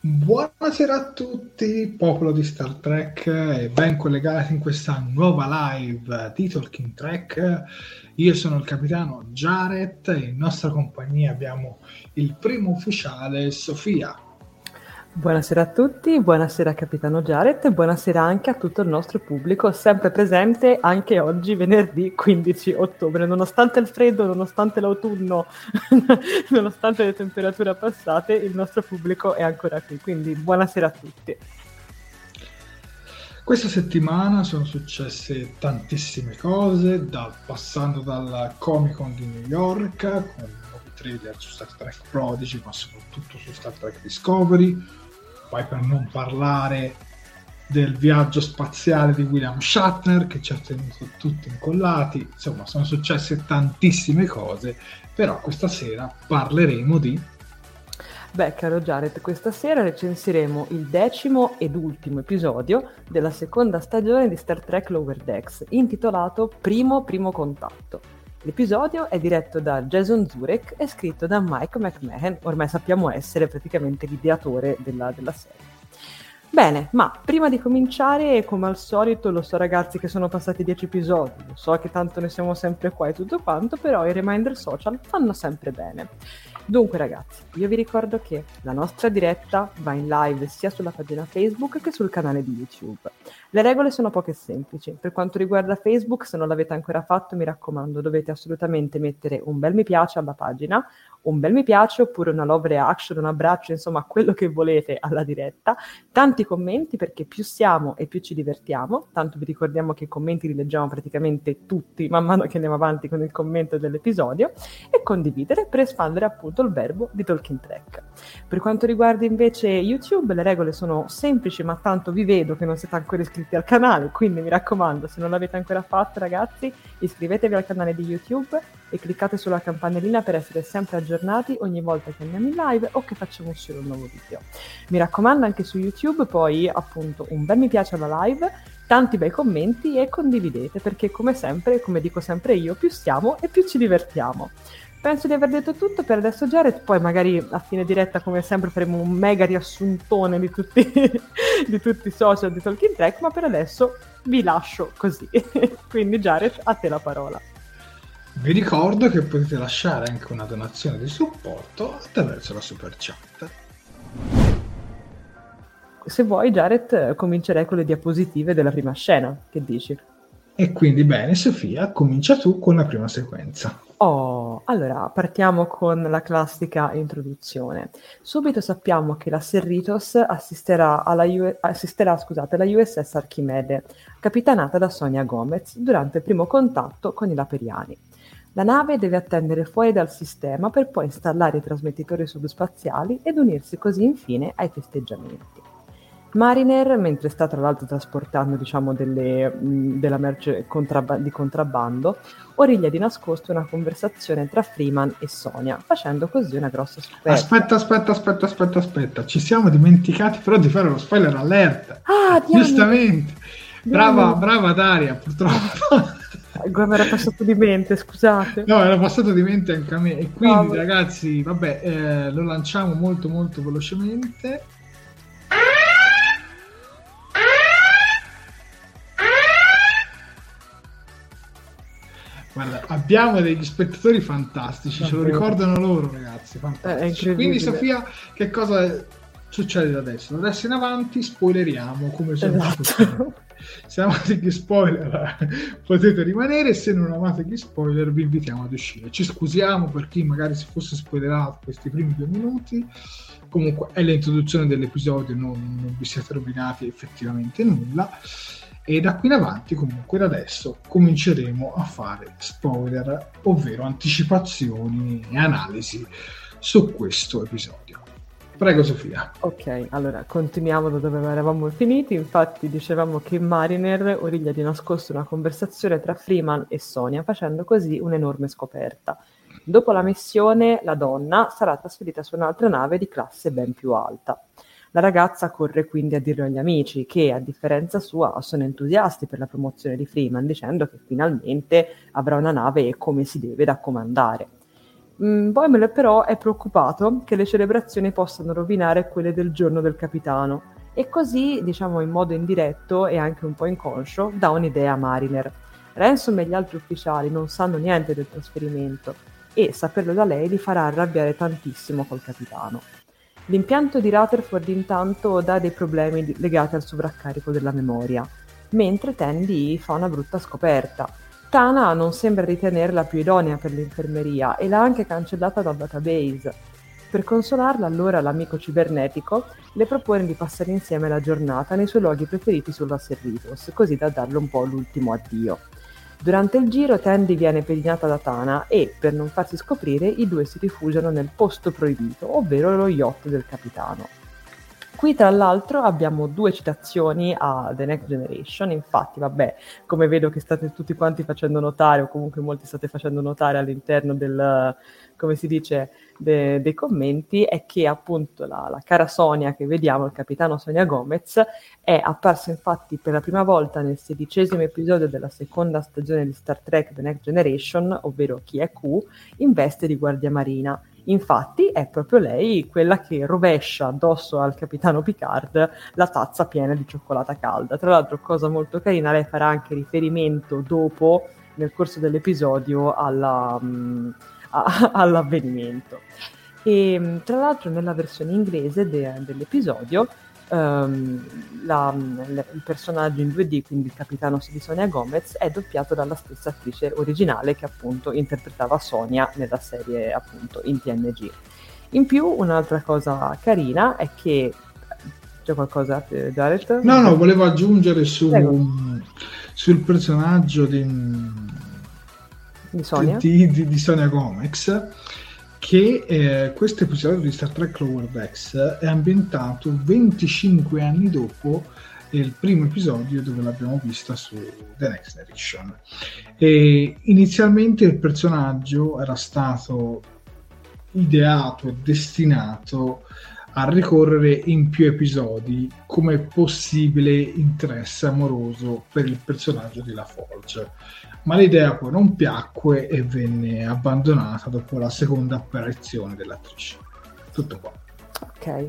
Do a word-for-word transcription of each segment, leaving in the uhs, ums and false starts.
Buonasera a tutti, popolo di Star Trek, e ben collegati in questa nuova live di Talking Trek. Io sono il capitano Jerad e in nostra compagnia abbiamo il primo ufficiale Sofia. Buonasera a tutti, buonasera capitano Jerad e buonasera anche a tutto il nostro pubblico, sempre presente anche oggi, venerdì quindici ottobre, nonostante il freddo, nonostante l'autunno, nonostante le temperature passate, il nostro pubblico è ancora qui, quindi buonasera a tutti. Questa settimana sono successe tantissime cose, da, passando dal Comic Con di New York, con nuovi trailer su Star Trek Prodigy, ma soprattutto su Star Trek Discovery. Poi per non parlare del viaggio spaziale di William Shatner, che ci ha tenuto tutti incollati. Insomma, sono successe tantissime cose, però questa sera parleremo di... Beh, caro Jerad, questa sera recensiremo il decimo ed ultimo episodio della seconda stagione di Star Trek Lower Decks, intitolato Primo Primo Contatto. L'episodio è diretto da Jason Zurek e scritto da Mike McMahon, ormai sappiamo essere praticamente l'ideatore della, della serie. Bene, ma prima di cominciare, come al solito, lo so ragazzi che sono passati dieci episodi, lo so che tanto ne siamo sempre qua e tutto quanto, però i reminder social fanno sempre bene. Dunque ragazzi, io vi ricordo che la nostra diretta va in live sia sulla pagina Facebook che sul canale di YouTube. Le regole sono poche e semplici. Per quanto riguarda Facebook, se non l'avete ancora fatto, mi raccomando, dovete assolutamente mettere un bel mi piace alla pagina, un bel mi piace oppure una love reaction, un abbraccio, insomma quello che volete alla diretta, tanti commenti perché più siamo e più ci divertiamo, tanto vi ricordiamo che i commenti li leggiamo praticamente tutti man mano che andiamo avanti con il commento dell'episodio, e condividere per espandere appunto il verbo di Talking Trek. Per quanto riguarda invece YouTube, le regole sono semplici, ma tanto vi vedo che non siete ancora iscritti al canale, quindi mi raccomando, se non l'avete ancora fatto ragazzi, iscrivetevi al canale di YouTube e cliccate sulla campanellina per essere sempre aggiornati ogni volta che andiamo in live o che facciamo uscire un nuovo video. Mi raccomando anche su YouTube, poi appunto un bel mi piace alla live, tanti bei commenti e condividete perché come sempre, come dico sempre io, più stiamo e più ci divertiamo. Penso di aver detto tutto per adesso Jerad, poi magari a fine diretta come sempre faremo un mega riassuntone di tutti, di tutti i social di Talking Trek, ma per adesso vi lascio così. Quindi Jerad, a te la parola. Vi ricordo che potete lasciare anche una donazione di supporto attraverso la super chat. Se vuoi, Jerad, comincerei con le diapositive della prima scena. Che dici? E quindi bene, Sofia, comincia tu con la prima sequenza. Oh, allora partiamo con la classica introduzione. Subito sappiamo che la Cerritos assisterà alla U- assisterà, scusate, alla U S S Archimede, capitanata da Sonya Gomez, durante il primo contatto con i Laperiani. La nave deve attendere fuori dal sistema per poi installare i trasmettitori subspaziali ed unirsi così infine ai festeggiamenti. Mariner, mentre sta tra l'altro trasportando diciamo delle, mh, della merce contrabba- di contrabbando, origlia di nascosto una conversazione tra Freeman e Sonya, facendo così una grossa scoperta. Aspetta, aspetta, aspetta, aspetta, aspetta, ci siamo dimenticati però di fare lo spoiler alert. Ah, diamine. Giustamente. Diamine. Brava, brava Daria, purtroppo. Guarda, era passato di mente, scusate. No, era passato di mente anche a me. E quindi, ah, ragazzi, vabbè, eh, lo lanciamo molto molto velocemente. Guarda, abbiamo degli spettatori fantastici, davvero. Ce lo ricordano loro, ragazzi, fantastici. Eh, quindi, Sofia, che cosa succede da adesso? Da adesso in avanti spoileriamo come sempre. Esatto. Se amate gli spoiler potete rimanere, se non amate gli spoiler vi invitiamo ad uscire. Ci scusiamo per chi magari si fosse spoilerato questi primi due minuti, comunque è l'introduzione dell'episodio, non, non vi siete rovinati effettivamente nulla, e da qui in avanti comunque da adesso cominceremo a fare spoiler, ovvero anticipazioni e analisi su questo episodio. Prego Sofia. Ok, allora continuiamo da dove eravamo finiti. Infatti dicevamo che Mariner origlia di nascosto una conversazione tra Freeman e Sonya, facendo così un'enorme scoperta. Dopo la missione, la donna sarà trasferita su un'altra nave di classe ben più alta. La ragazza corre quindi a dirlo agli amici, che a differenza sua sono entusiasti per la promozione di Freeman, dicendo che finalmente avrà una nave come si deve da comandare. Boimler però è preoccupato che le celebrazioni possano rovinare quelle del giorno del capitano e così, diciamo in modo indiretto e anche un po' inconscio, dà un'idea a Mariner. Ransom e gli altri ufficiali non sanno niente del trasferimento e saperlo da lei li farà arrabbiare tantissimo col capitano. L'impianto di Rutherford intanto dà dei problemi legati al sovraccarico della memoria, mentre Tendi fa una brutta scoperta. T'Ana non sembra ritenerla più idonea per l'infermeria e l'ha anche cancellata dal database. Per consolarla, allora, l'amico cibernetico le propone di passare insieme la giornata nei suoi luoghi preferiti sulla Cerritos, così da darle un po' l'ultimo addio. Durante il giro, Tendi viene pedinata da T'Ana e, per non farsi scoprire, i due si rifugiano nel posto proibito, ovvero lo yacht del capitano. Qui tra l'altro abbiamo due citazioni a The Next Generation, infatti vabbè, come vedo che state tutti quanti facendo notare, o comunque molti state facendo notare all'interno del, come si dice, de, dei commenti, è che appunto la, la cara Sonya che vediamo, il capitano Sonya Gomez, è apparsa infatti per la prima volta nel sedicesimo episodio della seconda stagione di Star Trek The Next Generation, ovvero Chi è Q, in veste di guardia marina. Infatti è proprio lei quella che rovescia addosso al capitano Picard la tazza piena di cioccolata calda. Tra l'altro, cosa molto carina, lei farà anche riferimento dopo, nel corso dell'episodio, alla, mh, a, all'avvenimento. E tra l'altro nella versione inglese de- dell'episodio um, la, l- il personaggio in due D, quindi il capitano di Sonya Gomez, è doppiato dalla stessa attrice originale che appunto interpretava Sonya nella serie appunto in P N G. In più un'altra cosa carina è che c'è qualcosa eh, Jared? No, no, volevo aggiungere su sul personaggio di, di Sonya di, di, di Sonya Gomez, che eh, questo episodio di Star Trek Lower Decks è ambientato venticinque anni dopo il primo episodio dove l'abbiamo vista su The Next Generation. E inizialmente il personaggio era stato ideato e destinato a ricorrere in più episodi come possibile interesse amoroso per il personaggio di La Forge, ma l'idea poi non piacque e venne abbandonata dopo la seconda apparizione dell'attrice. Tutto qua. Ok.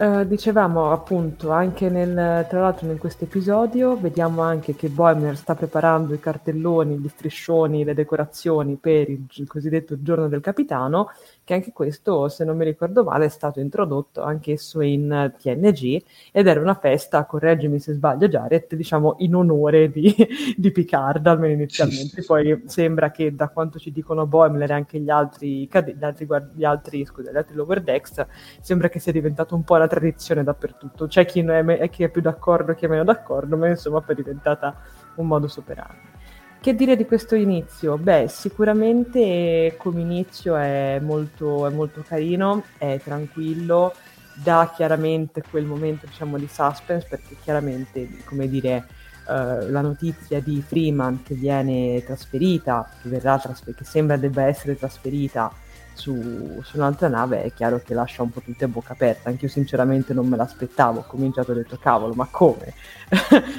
Uh, dicevamo appunto anche nel, tra l'altro in questo episodio vediamo anche che Boimler sta preparando i cartelloni, gli striscioni, le decorazioni per il, il cosiddetto giorno del capitano, che anche questo, se non mi ricordo male, è stato introdotto anch'esso in P N G ed era una festa, correggimi se sbaglio Jared, diciamo in onore di, di Picard almeno inizialmente. Sì, poi sì. Sembra che da quanto ci dicono Boimler e anche gli altri, gli altri, gli altri, scusa, gli altri Lower Decks, sembra che sia diventato un po' la tradizione dappertutto. C'è chi è, chi è più d'accordo, chi è meno d'accordo, ma insomma è diventata un modus operandi. Che dire di questo inizio? Beh, sicuramente come inizio è molto, è molto carino, è tranquillo, dà chiaramente quel momento diciamo di suspense, perché chiaramente, come dire, eh, la notizia di Freeman che viene trasferita, che, verrà trasfer- che sembra debba essere trasferita Su, su un'altra nave, è chiaro che lascia un po' tutti a bocca aperta. Anche io sinceramente non me l'aspettavo, ho cominciato e ho detto cavolo, ma come?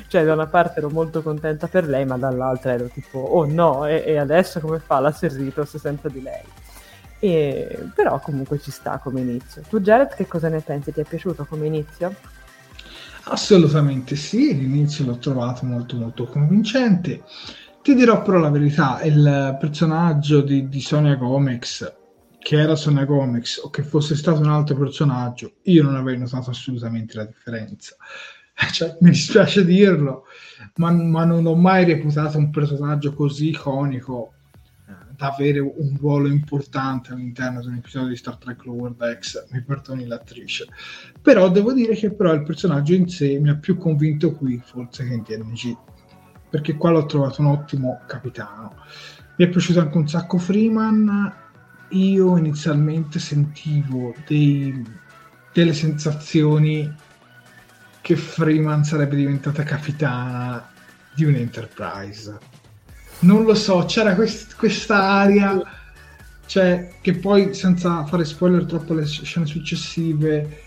Cioè da una parte ero molto contenta per lei, ma dall'altra ero tipo oh no, e, e adesso come fa la Cerritos senza di lei? E, però comunque ci sta come inizio. Tu Jared che cosa ne pensi? Ti è piaciuto come inizio? Assolutamente sì, l'inizio l'ho trovato molto molto convincente. Ti dirò però la verità, il personaggio di, di Sonya Gomez, che era Sonya Gomez o che fosse stato un altro personaggio, io non avrei notato assolutamente la differenza. Cioè, mi dispiace dirlo, ma, ma non ho mai reputato un personaggio così iconico eh, da avere un ruolo importante all'interno di un episodio di Star Trek Lower Decks, mi perdoni l'attrice. Però devo dire che però il personaggio in sé mi ha più convinto qui, forse, che in T N G, perché qua l'ho trovato un ottimo capitano. Mi è piaciuto anche un sacco Freeman. Io inizialmente sentivo dei, delle sensazioni che Freeman sarebbe diventata capitana di un Enterprise. Non lo so, c'era quest, questa aria, cioè, che poi, senza fare spoiler troppo alle scene successive,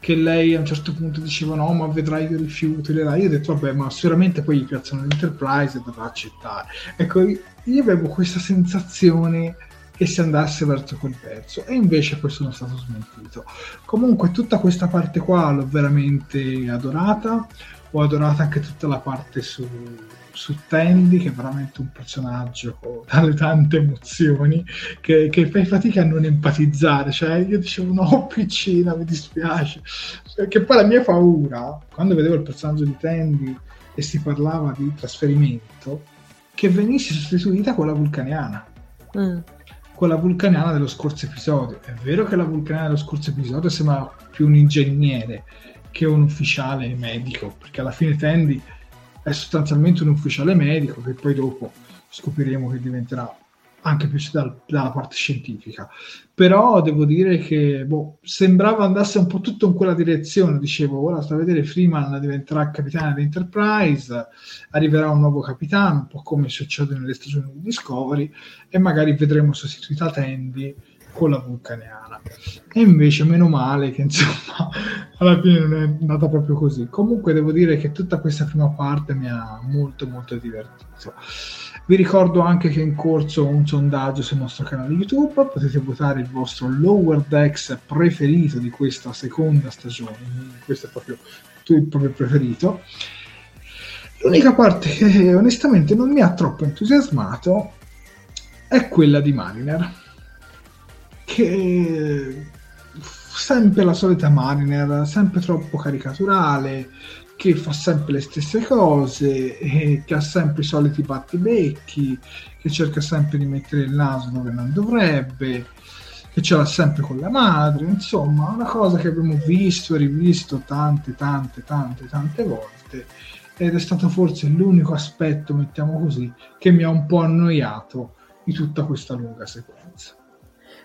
che lei a un certo punto diceva no, ma vedrai che rifiuti. Io ho detto vabbè, ma sicuramente poi gli piacciono l'Enterprise e dovrà accettare. Ecco, io avevo questa sensazione che si andasse verso quel pezzo, e invece poi sono stato smentito. Comunque tutta questa parte qua l'ho veramente adorata. Ho adorato anche tutta la parte su, su Tendi, che è veramente un personaggio dalle tante emozioni che, che fai fatica a non empatizzare. Cioè io dicevo no piccina, mi dispiace, perché poi la mia paura quando vedevo il personaggio di Tendi e si parlava di trasferimento, che venisse sostituita con la Vulcaniana mm. con la Vulcaniana dello scorso episodio. È vero che la Vulcaniana dello scorso episodio sembra più un ingegnere che un ufficiale medico, perché alla fine Tendi è sostanzialmente un ufficiale medico che poi dopo scopriremo che diventerà anche più dal, dalla parte scientifica. Però devo dire che boh, sembrava andasse un po' tutto in quella direzione. Dicevo, ora sta a vedere, Freeman diventerà capitana di Enterprise, arriverà un nuovo capitano, un po' come succede nelle stagioni di Discovery, e magari vedremo sostituita Tendi con la Vulcaniana. E invece meno male che insomma alla fine non è andata proprio così. Comunque devo dire che tutta questa prima parte mi ha molto molto divertito. Vi ricordo anche che è in corso un sondaggio sul nostro canale YouTube, potete votare il vostro Lower Decks preferito di questa seconda stagione, questo è proprio il proprio preferito. L'unica parte che onestamente non mi ha troppo entusiasmato è quella di Mariner, che sempre la solita Mariner, sempre troppo caricaturale, che fa sempre le stesse cose, eh, che ha sempre i soliti battibecchi, che cerca sempre di mettere il naso dove non dovrebbe, che ce l'ha sempre con la madre. Insomma, una cosa che abbiamo visto e rivisto tante tante tante tante volte, ed è stato forse l'unico aspetto, mettiamo così, che mi ha un po' annoiato di tutta questa lunga sequenza.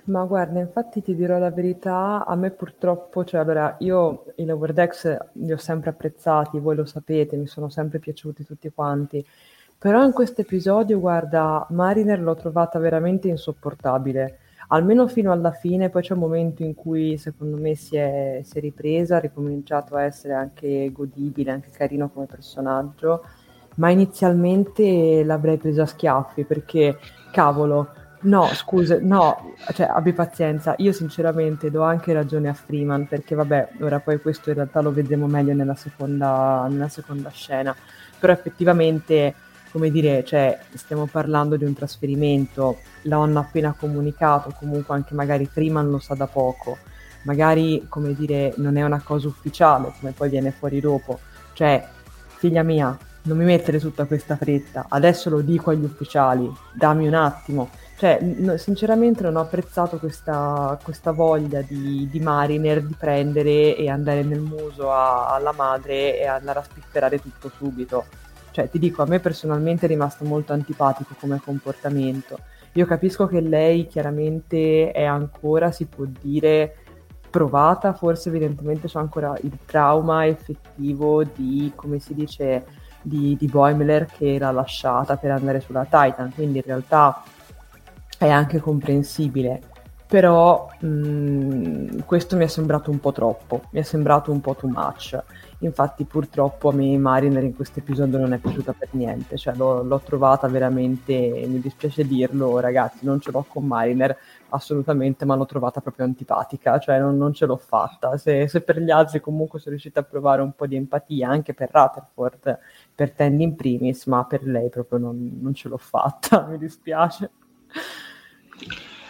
Ma guarda, infatti ti dirò la verità, a me purtroppo, cioè allora, io i Lower Decks li ho sempre apprezzati, voi lo sapete, mi sono sempre piaciuti tutti quanti, però in questo episodio, guarda, Mariner l'ho trovata veramente insopportabile, almeno fino alla fine. Poi c'è un momento in cui secondo me si è, si è ripresa, ha ricominciato a essere anche godibile, anche carino come personaggio, ma inizialmente l'avrei presa a schiaffi, perché cavolo, no, scusa, no, cioè abbi pazienza. Io sinceramente do anche ragione a Freeman, perché vabbè, ora poi questo in realtà lo vedremo meglio nella seconda, nella seconda scena, però effettivamente, come dire, cioè stiamo parlando di un trasferimento, l'hanno appena comunicato, comunque anche magari Freeman lo sa da poco, magari, come dire, non è una cosa ufficiale, come poi viene fuori dopo, cioè figlia mia, non mi mettere tutta questa fretta, adesso lo dico agli ufficiali, dammi un attimo. Cioè, no, sinceramente non ho apprezzato questa, questa voglia di, di Mariner di prendere e andare nel muso a, alla madre e andare a spifferare tutto subito. Cioè, ti dico, a me personalmente è rimasto molto antipatico come comportamento. Io capisco che lei chiaramente è ancora, si può dire, provata, forse evidentemente c'è ancora il trauma effettivo di, come si dice, di, di Boimler, che l'ha lasciata per andare sulla Titan, quindi in realtà è anche comprensibile, però mh, questo mi è sembrato un po' troppo, mi è sembrato un po' too much. Infatti purtroppo a me Mariner in questo episodio non è piaciuta per niente, cioè l'ho, l'ho trovata veramente, mi dispiace dirlo ragazzi, non ce l'ho con Mariner assolutamente, ma l'ho trovata proprio antipatica, cioè non, non ce l'ho fatta. Se, se per gli altri comunque sono riuscita a provare un po' di empatia, anche per Rutherford, per Tendi in primis, ma per lei proprio non, non ce l'ho fatta, mi dispiace.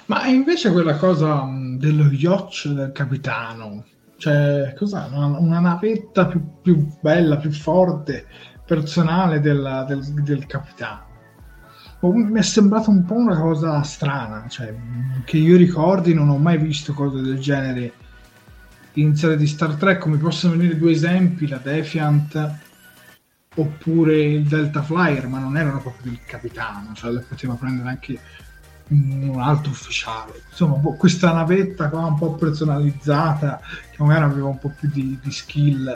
Ma invece quella cosa dello yacht del capitano, cioè cos'è? Una, una navetta più, più bella, più forte, personale della, del, del capitano. Mi è sembrata un po' una cosa strana, cioè che io ricordi non ho mai visto cose del genere in serie di Star Trek. Come possono venire due esempi, la Defiant oppure il Delta Flyer, ma non erano proprio del capitano, cioè le poteva prendere anche un altro ufficiale. Insomma, questa navetta qua un po' personalizzata, che magari aveva un po' più di, di skill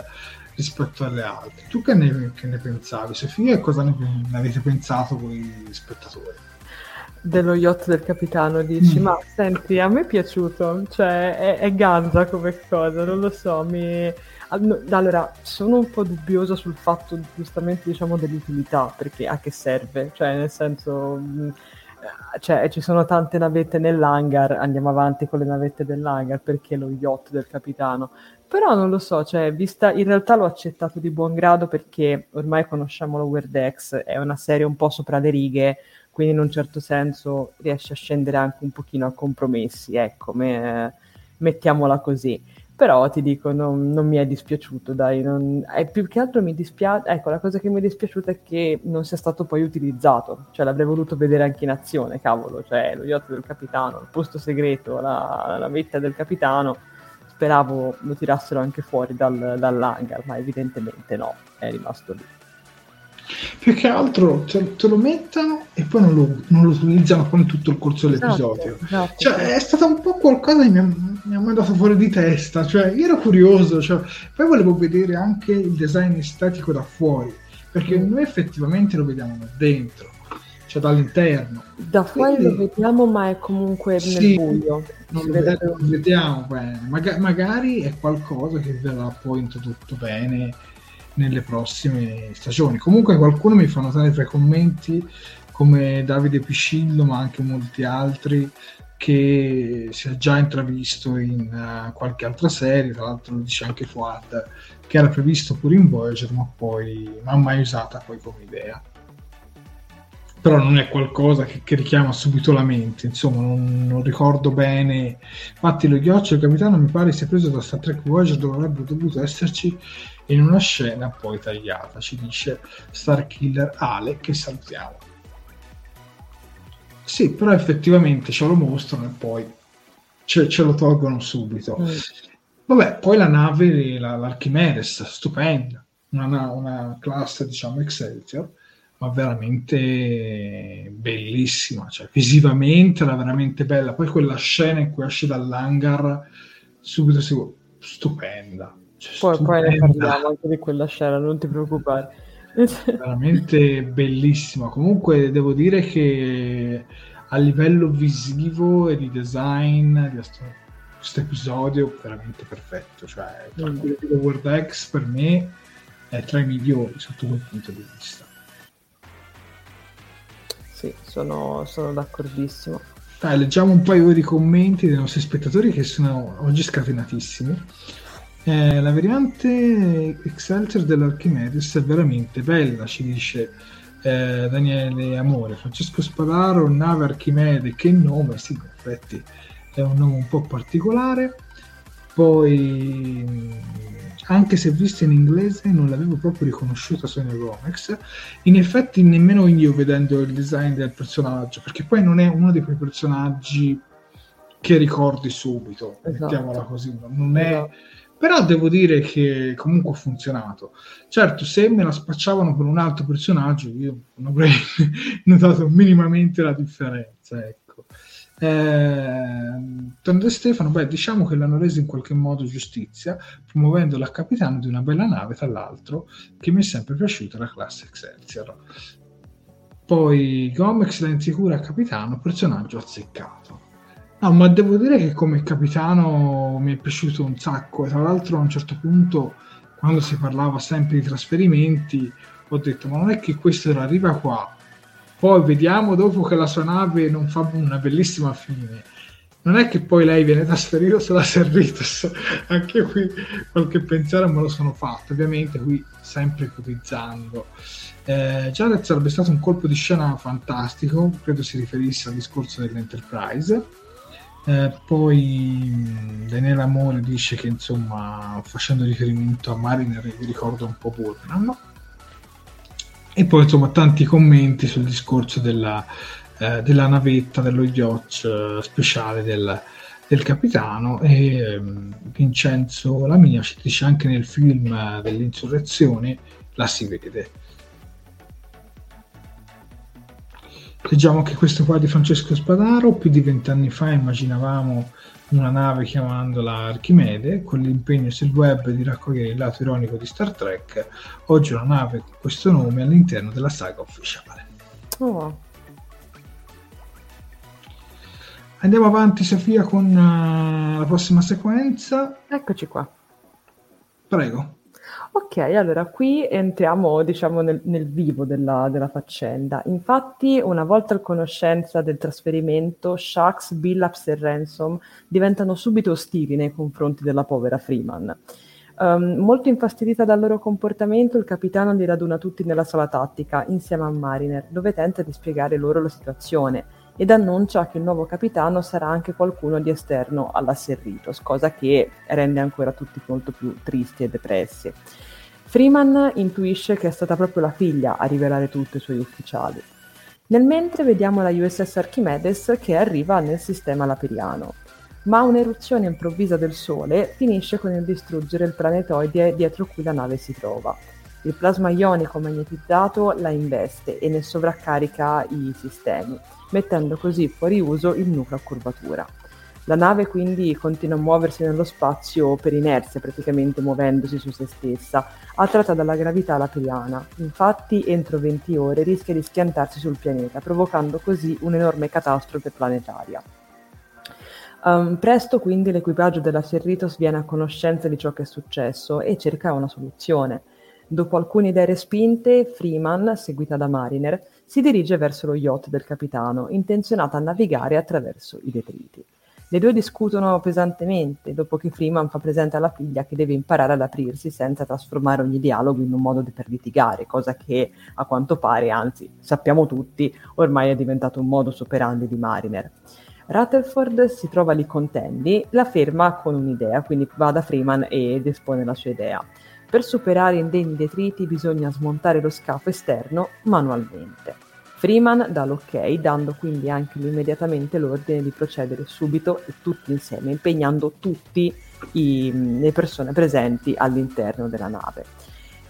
rispetto alle altre. Tu che ne, che ne pensavi, Sofia, e cosa ne, ne avete pensato voi spettatori? Dello yacht del capitano, dici? Mm. Ma senti, a me è piaciuto, cioè è, è ganza come cosa, non lo so, mi... Allora, sono un po' dubbiosa sul fatto, giustamente, diciamo, dell'utilità, perché a che serve? Cioè, nel senso... Cioè, ci sono tante navette nell'hangar, andiamo avanti con le navette dell'hangar, perché lo yacht del capitano? Però non lo so, cioè, vista, in realtà l'ho accettato di buon grado, perché ormai conosciamo Lower Decks, è una serie un po' sopra le righe, quindi in un certo senso riesce a scendere anche un pochino a compromessi, ecco, me, mettiamola così. Però ti dico, non, non mi è dispiaciuto, dai, non, è più che altro mi dispiace, ecco, la cosa che mi è dispiaciuta è che non sia stato poi utilizzato, cioè l'avrei voluto vedere anche in azione, cavolo, cioè lo yacht del capitano, il posto segreto, la, la navetta del capitano, speravo lo tirassero anche fuori dal, dall'hangar, ma evidentemente no, è rimasto lì. Più che altro te, te lo mettono e poi non lo, non lo utilizzano poi in tutto il corso dell'episodio. Esatto, esatto. Cioè, è stato un po' qualcosa che mi ha, mi ha mandato fuori di testa, cioè io ero curioso, cioè, poi volevo vedere anche il design estetico da fuori, perché mm. noi effettivamente lo vediamo da dentro, cioè dall'interno. Da fuori quindi, lo vediamo, ma è comunque nel sì, buio. Non lo vede, vediamo, vediamo bene, Maga- magari è qualcosa che verrà poi introdotto bene nelle prossime stagioni. Comunque qualcuno mi fa notare tra i commenti, come Davide Piscillo ma anche molti altri, che si è già intravisto in uh, qualche altra serie, tra l'altro lo dice anche Fuad, che era previsto pure in Voyager ma poi non mai usata poi come idea. però non è qualcosa che, che richiama subito la mente, insomma non, non ricordo bene. Infatti lo ghiaccio del capitano mi pare sia preso da Star Trek Voyager, dove avrebbe dovuto esserci in una scena poi tagliata, ci dice Starkiller Ale, che salutiamo. Sì, però effettivamente ce lo mostrano e poi ce, ce lo tolgono subito. Mm. Vabbè, poi la nave, la, l'Archimedes, stupenda, una, una classe diciamo Excelsior, ma veramente bellissima, cioè visivamente era veramente bella. Poi quella scena in cui esce dall'hangar subito seguo, stupenda, cioè, poi, stupenda. Poi ne parliamo anche di quella scena, non ti preoccupare. Veramente bellissima. Comunque devo dire che a livello visivo e di design questo episodio veramente perfetto, cioè tra quello di Lower Decks per me è tra i migliori sotto quel punto di vista. Sì, sono, sono d'accordissimo. Dai, leggiamo un paio di commenti dei nostri spettatori che sono oggi scatenatissimi. Eh, la variante Excelsior dell'Archimedes è veramente bella, ci dice eh, Daniele Amore. Francesco Spadaro, nave Archimede, che nome, sì, in effetti è un nome un po' particolare. Poi, anche se vista in inglese, non l'avevo proprio riconosciuta Sonya Gomez. In effetti nemmeno io, vedendo il design del personaggio, perché poi non è uno di quei personaggi che ricordi subito, esatto. Mettiamola così, non è... Esatto. Però devo dire che comunque ha funzionato. Certo, se me la spacciavano per un altro personaggio, io non avrei notato minimamente la differenza, ecco. Eh, Tando e Stefano, beh, diciamo che l'hanno reso in qualche modo giustizia, promuovendola a capitano di una bella nave, tra l'altro, che mi è sempre piaciuta la classe Excelsior. Poi Gomex la insicura a capitano, personaggio azzeccato. No, ma devo dire che come capitano mi è piaciuto un sacco, e tra l'altro a un certo punto, quando si parlava sempre di trasferimenti, ho detto, ma non è che questo arriva qua, poi vediamo dopo che la sua nave non fa una bellissima fine, non è che poi lei viene trasferita sulla Cerritos? Anche qui qualche pensiero me lo sono fatto, ovviamente qui sempre ipotizzando. Eh, Jerad, sarebbe stato un colpo di scena fantastico, credo si riferisse al discorso dell'Enterprise. Eh, poi Daniela Amore dice che, insomma, facendo riferimento a Mariner, vi ricordo un po' Boimler, no? E poi, insomma, tanti commenti sul discorso della, eh, della navetta, dello yacht speciale del, del capitano. E um, Vincenzo Lamia ci dice, anche nel film dell'insurrezione la si vede. Leggiamo anche questo qua di Francesco Spadaro. Più di vent'anni fa immaginavamo una nave chiamandola Archimede, con l'impegno sul web di raccogliere il lato ironico di Star Trek. Oggi una nave con questo nome all'interno della saga ufficiale. Oh. Andiamo avanti, Sofia, con uh, la prossima sequenza. Eccoci qua. Prego. Ok, allora qui entriamo, diciamo, nel, nel vivo della, della faccenda. Infatti, una volta a conoscenza del trasferimento, Shax, Billups e Ransom diventano subito ostili nei confronti della povera Freeman. Um, molto infastidita dal loro comportamento, il capitano li raduna tutti nella sala tattica, insieme a Mariner, dove tenta di spiegare loro la situazione ed annuncia che il nuovo capitano sarà anche qualcuno di esterno alla Cerritos, cosa che rende ancora tutti molto più tristi e depressi. Freeman intuisce che è stata proprio la figlia a rivelare tutto ai suoi ufficiali. Nel mentre vediamo la U S S Archimedes che arriva nel sistema laperiano, ma un'eruzione improvvisa del Sole finisce con il distruggere il planetoide dietro cui la nave si trova. Il plasma ionico magnetizzato la investe e ne sovraccarica i sistemi, mettendo così fuori uso il nucleo a curvatura. La nave quindi continua a muoversi nello spazio per inerzia, praticamente muovendosi su se stessa, attratta dalla gravità laperiana. Infatti, entro venti ore rischia di schiantarsi sul pianeta, provocando così un'enorme catastrofe planetaria. Um, presto quindi l'equipaggio della Cerritos viene a conoscenza di ciò che è successo e cerca una soluzione. Dopo alcune idee respinte, Freeman, seguita da Mariner, si dirige verso lo yacht del capitano, intenzionata a navigare attraverso i detriti. Le due discutono pesantemente, dopo che Freeman fa presente alla figlia che deve imparare ad aprirsi senza trasformare ogni dialogo in un modo di, per litigare, cosa che a quanto pare, anzi sappiamo tutti, ormai è diventato un modus operandi di Mariner. Rutherford si trova lì con Tendi, la ferma con un'idea, quindi va da Freeman ed espone la sua idea. Per superare indegni detriti bisogna smontare lo scafo esterno manualmente. Freeman dà l'ok, dando quindi anche immediatamente l'ordine di procedere subito e tutti insieme, impegnando tutte le persone presenti all'interno della nave.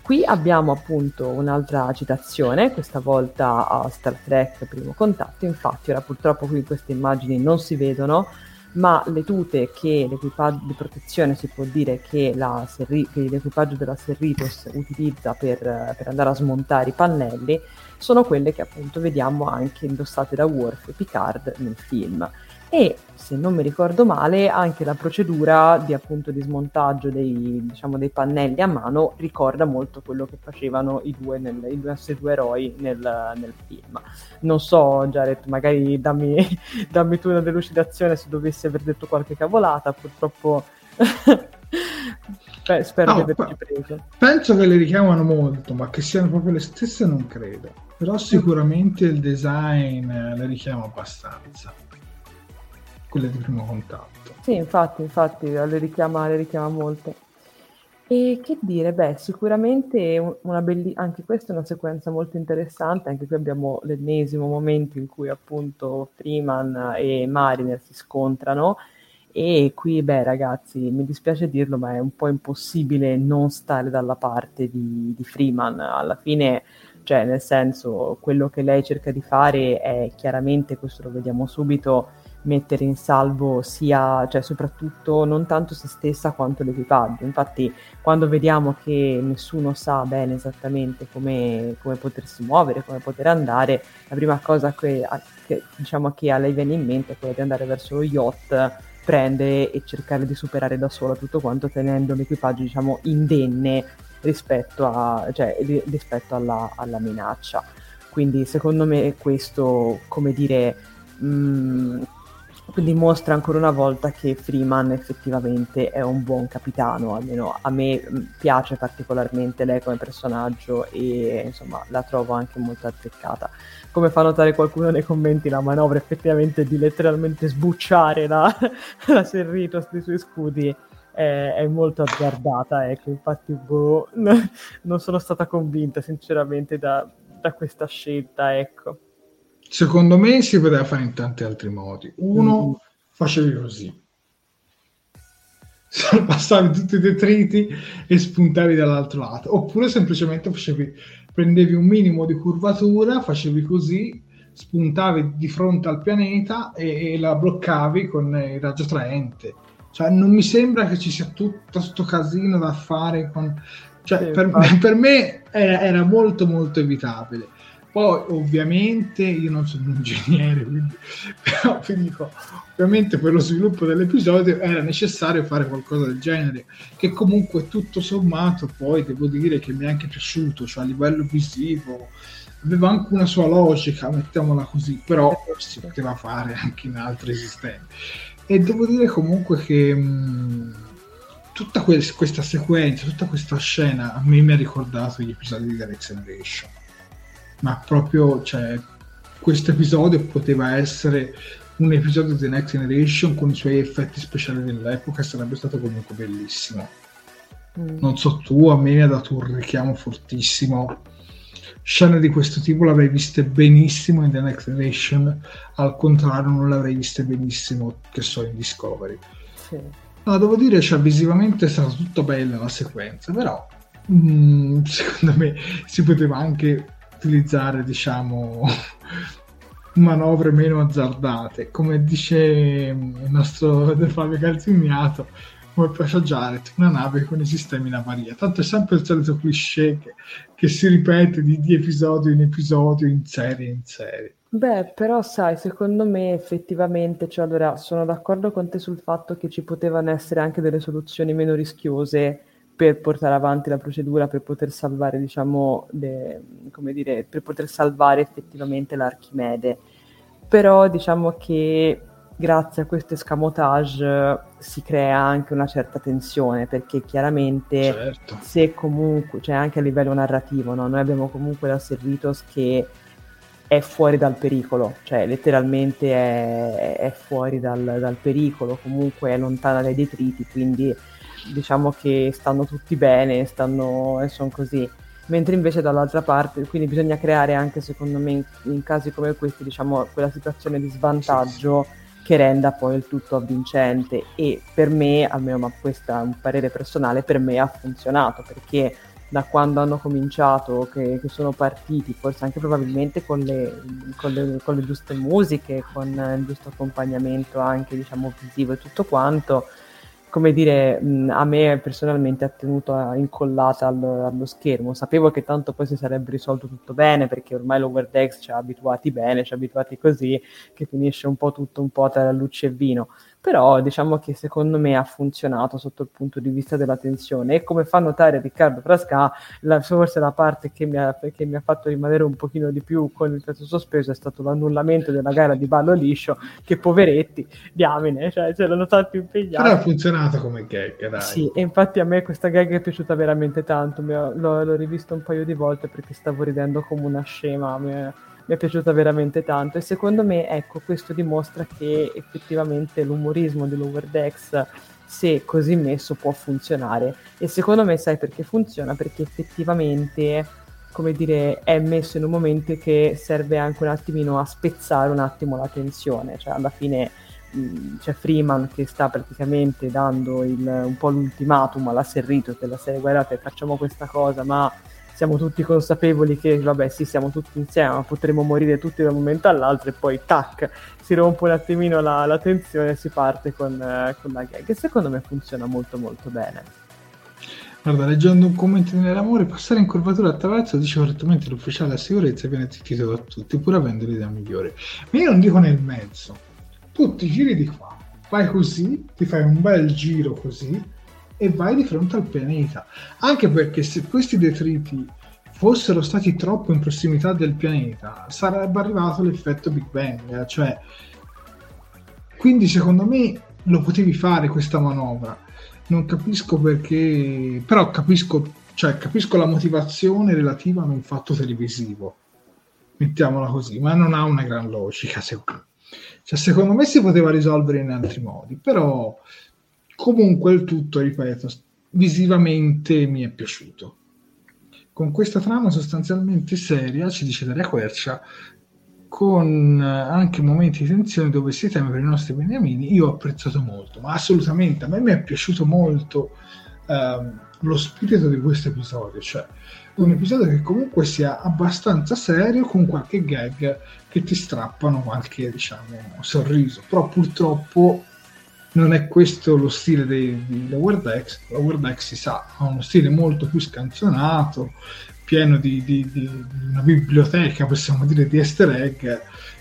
Qui abbiamo appunto un'altra citazione, questa volta a Star Trek Primo Contatto. Infatti ora purtroppo qui in queste immagini non si vedono, ma le tute che l'equipaggio di protezione, si può dire che, la Serri- che l'equipaggio della Cerritos utilizza per, per andare a smontare i pannelli, sono quelle che appunto vediamo anche indossate da Worf e Picard nel film. E se non mi ricordo male, anche la procedura di appunto di smontaggio dei, diciamo, dei pannelli a mano ricorda molto quello che facevano i due, nel, i nostri due eroi nel, nel film. Non so, Jared, magari dammi, dammi tu una delucidazione se dovessi aver detto qualche cavolata, purtroppo. Beh, spero no, di averci preso. Penso che le richiamano molto, ma che siano proprio le stesse non credo, però sicuramente il design le richiama abbastanza, quelle di Primo Contatto. Sì, infatti, infatti le richiama, le richiama molto. E che dire, beh, sicuramente una belli- anche questa è una sequenza molto interessante, anche qui abbiamo l'ennesimo momento in cui appunto Freeman e Mariner si scontrano. E qui, beh ragazzi, mi dispiace dirlo, ma è un po' impossibile non stare dalla parte di, di Freeman. Alla fine, cioè nel senso, quello che lei cerca di fare è chiaramente, questo lo vediamo subito, mettere in salvo sia, cioè soprattutto non tanto se stessa quanto l'equipaggio. Infatti quando vediamo che nessuno sa bene esattamente come, come potersi muovere, come poter andare, la prima cosa che, che diciamo che a lei viene in mente è quella di andare verso lo yacht, prendere e cercare di superare da sola tutto quanto, tenendo l'equipaggio diciamo indenne rispetto a, cioè, ri- rispetto alla, alla minaccia. Quindi secondo me questo, come dire, mh, dimostra ancora una volta che Freeman effettivamente è un buon capitano, almeno a me piace particolarmente lei come personaggio e insomma la trovo anche molto azzeccata. Come fa notare qualcuno nei commenti, la manovra effettivamente di letteralmente sbucciare la, la Cerritos dei suoi scudi è, è molto azzardata, ecco. Infatti boh, non sono stata convinta sinceramente da, da questa scelta, ecco. Secondo me si poteva fare in tanti altri modi. Uno, mm. facevi così, passavi tutti i detriti e spuntavi dall'altro lato, oppure semplicemente facevi, prendevi un minimo di curvatura, facevi così, spuntavi di fronte al pianeta e, e la bloccavi con il raggio traente. Cioè non mi sembra che ci sia tutto sto casino da fare con... cioè, eh, per, eh. per me era, era molto molto evitabile. Poi ovviamente io non sono un ingegnere, quindi, però vi dico, ovviamente per lo sviluppo dell'episodio era necessario fare qualcosa del genere, che comunque tutto sommato poi devo dire che mi è anche piaciuto, cioè a livello visivo aveva anche una sua logica, mettiamola così, però si poteva fare anche in altri sistemi. E devo dire comunque che mh, tutta que- questa sequenza, tutta questa scena a me mi ha ricordato gli episodi di The Next Generation. Ma proprio, cioè, questo episodio poteva essere un episodio di The Next Generation con i suoi effetti speciali dell'epoca, sarebbe stato comunque bellissimo. Mm. Non so tu, a me mi ha dato un richiamo fortissimo. Scene di questo tipo l'avrei viste benissimo in The Next Generation, al contrario non l'avrei viste benissimo, che so, in Discovery. Sì. No, devo dire, cioè, visivamente è stata tutta bella la sequenza, però mm, secondo me si poteva anche utilizzare, diciamo, manovre meno azzardate, come dice il nostro De Fabio Calzignato, come piace a Jared, una nave con i sistemi in avaria. Tanto è sempre il solito cliché che, che si ripete di, di episodio in episodio, in serie in serie. Beh, però sai, secondo me effettivamente, cioè allora sono d'accordo con te sul fatto che ci potevano essere anche delle soluzioni meno rischiose per portare avanti la procedura, per poter salvare, diciamo, le, come dire, per poter salvare effettivamente l'Archimede. Però diciamo che grazie a questo escamotage si crea anche una certa tensione, perché chiaramente certo. se comunque, cioè anche a livello narrativo, no? Noi abbiamo comunque la Cerritos che è fuori dal pericolo, cioè letteralmente è, è fuori dal, dal pericolo, comunque è lontana dai detriti, quindi diciamo che stanno tutti bene, stanno e sono così. Mentre invece dall'altra parte, quindi bisogna creare anche secondo me in, in casi come questi, diciamo, quella situazione di svantaggio che renda poi il tutto avvincente. E per me, almeno, ma questo è un parere personale, per me ha funzionato, perché da quando hanno cominciato, che, che sono partiti, forse anche probabilmente con le, con le, con le giuste musiche, con il giusto accompagnamento anche, diciamo, visivo e tutto quanto, come dire, a me personalmente ha tenuto incollata al, allo schermo. Sapevo che tanto poi si sarebbe risolto tutto bene, perché ormai Lower Decks ci ha abituati bene, ci ha abituati così, che finisce un po' tutto un po' tra luce e vino. Però diciamo che secondo me ha funzionato sotto il punto di vista della tensione. E come fa notare Riccardo Frasca, la, forse la parte che mi, ha, che mi ha fatto rimanere un pochino di più con il piatto sospeso è stato l'annullamento della gara di ballo liscio, che poveretti, diamine, cioè c'erano tanti impegnati. Però ha funzionato come gag, dai. Sì, e infatti a me questa gag è piaciuta veramente tanto, ho, l'ho, l'ho rivista un paio di volte perché stavo ridendo come una scema, mi è, mi è piaciuta veramente tanto. E secondo me, ecco, questo dimostra che effettivamente l'umorismo di Lower Decks, se così messo, può funzionare. E secondo me sai perché funziona? Perché effettivamente, come dire, è messo in un momento che serve anche un attimino a spezzare un attimo la tensione, cioè alla fine c'è Freeman che sta praticamente dando il, un po' l'ultimatum alla Cerritos della serie: guardate, facciamo questa cosa, ma siamo tutti consapevoli che, vabbè, sì, siamo tutti insieme, ma potremmo morire tutti da un momento all'altro. E poi, tac, si rompe un attimino la, la tensione e si parte con, eh, con la gag, che secondo me funziona molto molto bene. Guarda, leggendo un commento di Nell'amore, passare in curvatura attraverso, dice correttamente l'ufficiale della sicurezza, viene zittito da tutti, pur avendo l'idea migliore. Ma io non dico nel mezzo. Tu ti giri di qua, vai così, ti fai un bel giro così e vai di fronte al pianeta, anche perché se questi detriti fossero stati troppo in prossimità del pianeta sarebbe arrivato l'effetto Big Bang, cioè, quindi secondo me lo potevi fare questa manovra, non capisco perché, però capisco, cioè, capisco la motivazione relativa a un fatto televisivo, mettiamola così, ma non ha una gran logica secondo me. Cioè, secondo me si poteva risolvere in altri modi, però comunque il tutto, ripeto, visivamente mi è piaciuto. Con questa trama sostanzialmente seria, ci dice Daria Quercia, con anche momenti di tensione dove si teme per i nostri beniamini, io ho apprezzato molto, ma assolutamente a me mi è piaciuto molto ehm, lo spirito di questo episodio, cioè un episodio che comunque sia abbastanza serio, con qualche gag che ti strappano qualche, diciamo, sorriso, però purtroppo non è questo lo stile dei, di Lower Decks. Lower Decks, si sa, ha uno stile molto più scansionato, pieno di, di, di una biblioteca, possiamo dire, di easter egg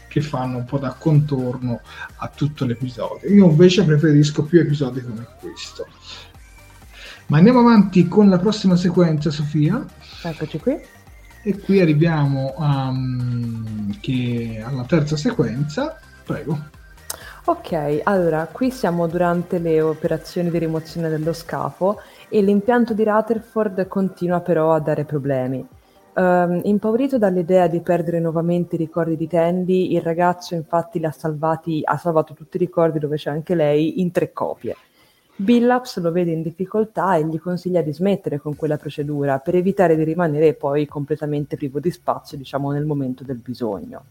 che fanno un po' da contorno a tutto l'episodio. Io invece preferisco più episodi come questo. Ma andiamo avanti con la prossima sequenza, Sofia. Eccoci qui. E qui arriviamo um, che alla terza sequenza. Prego. Ok, allora, qui siamo durante le operazioni di rimozione dello scafo e l'impianto di Rutherford continua però a dare problemi. Um, impaurito dall'idea di perdere nuovamente i ricordi di Tendi, il ragazzo infatti li ha salvati, ha salvato tutti i ricordi dove c'è anche lei, in tre copie. Billups lo vede in difficoltà e gli consiglia di smettere con quella procedura per evitare di rimanere poi completamente privo di spazio, diciamo, nel momento del bisogno.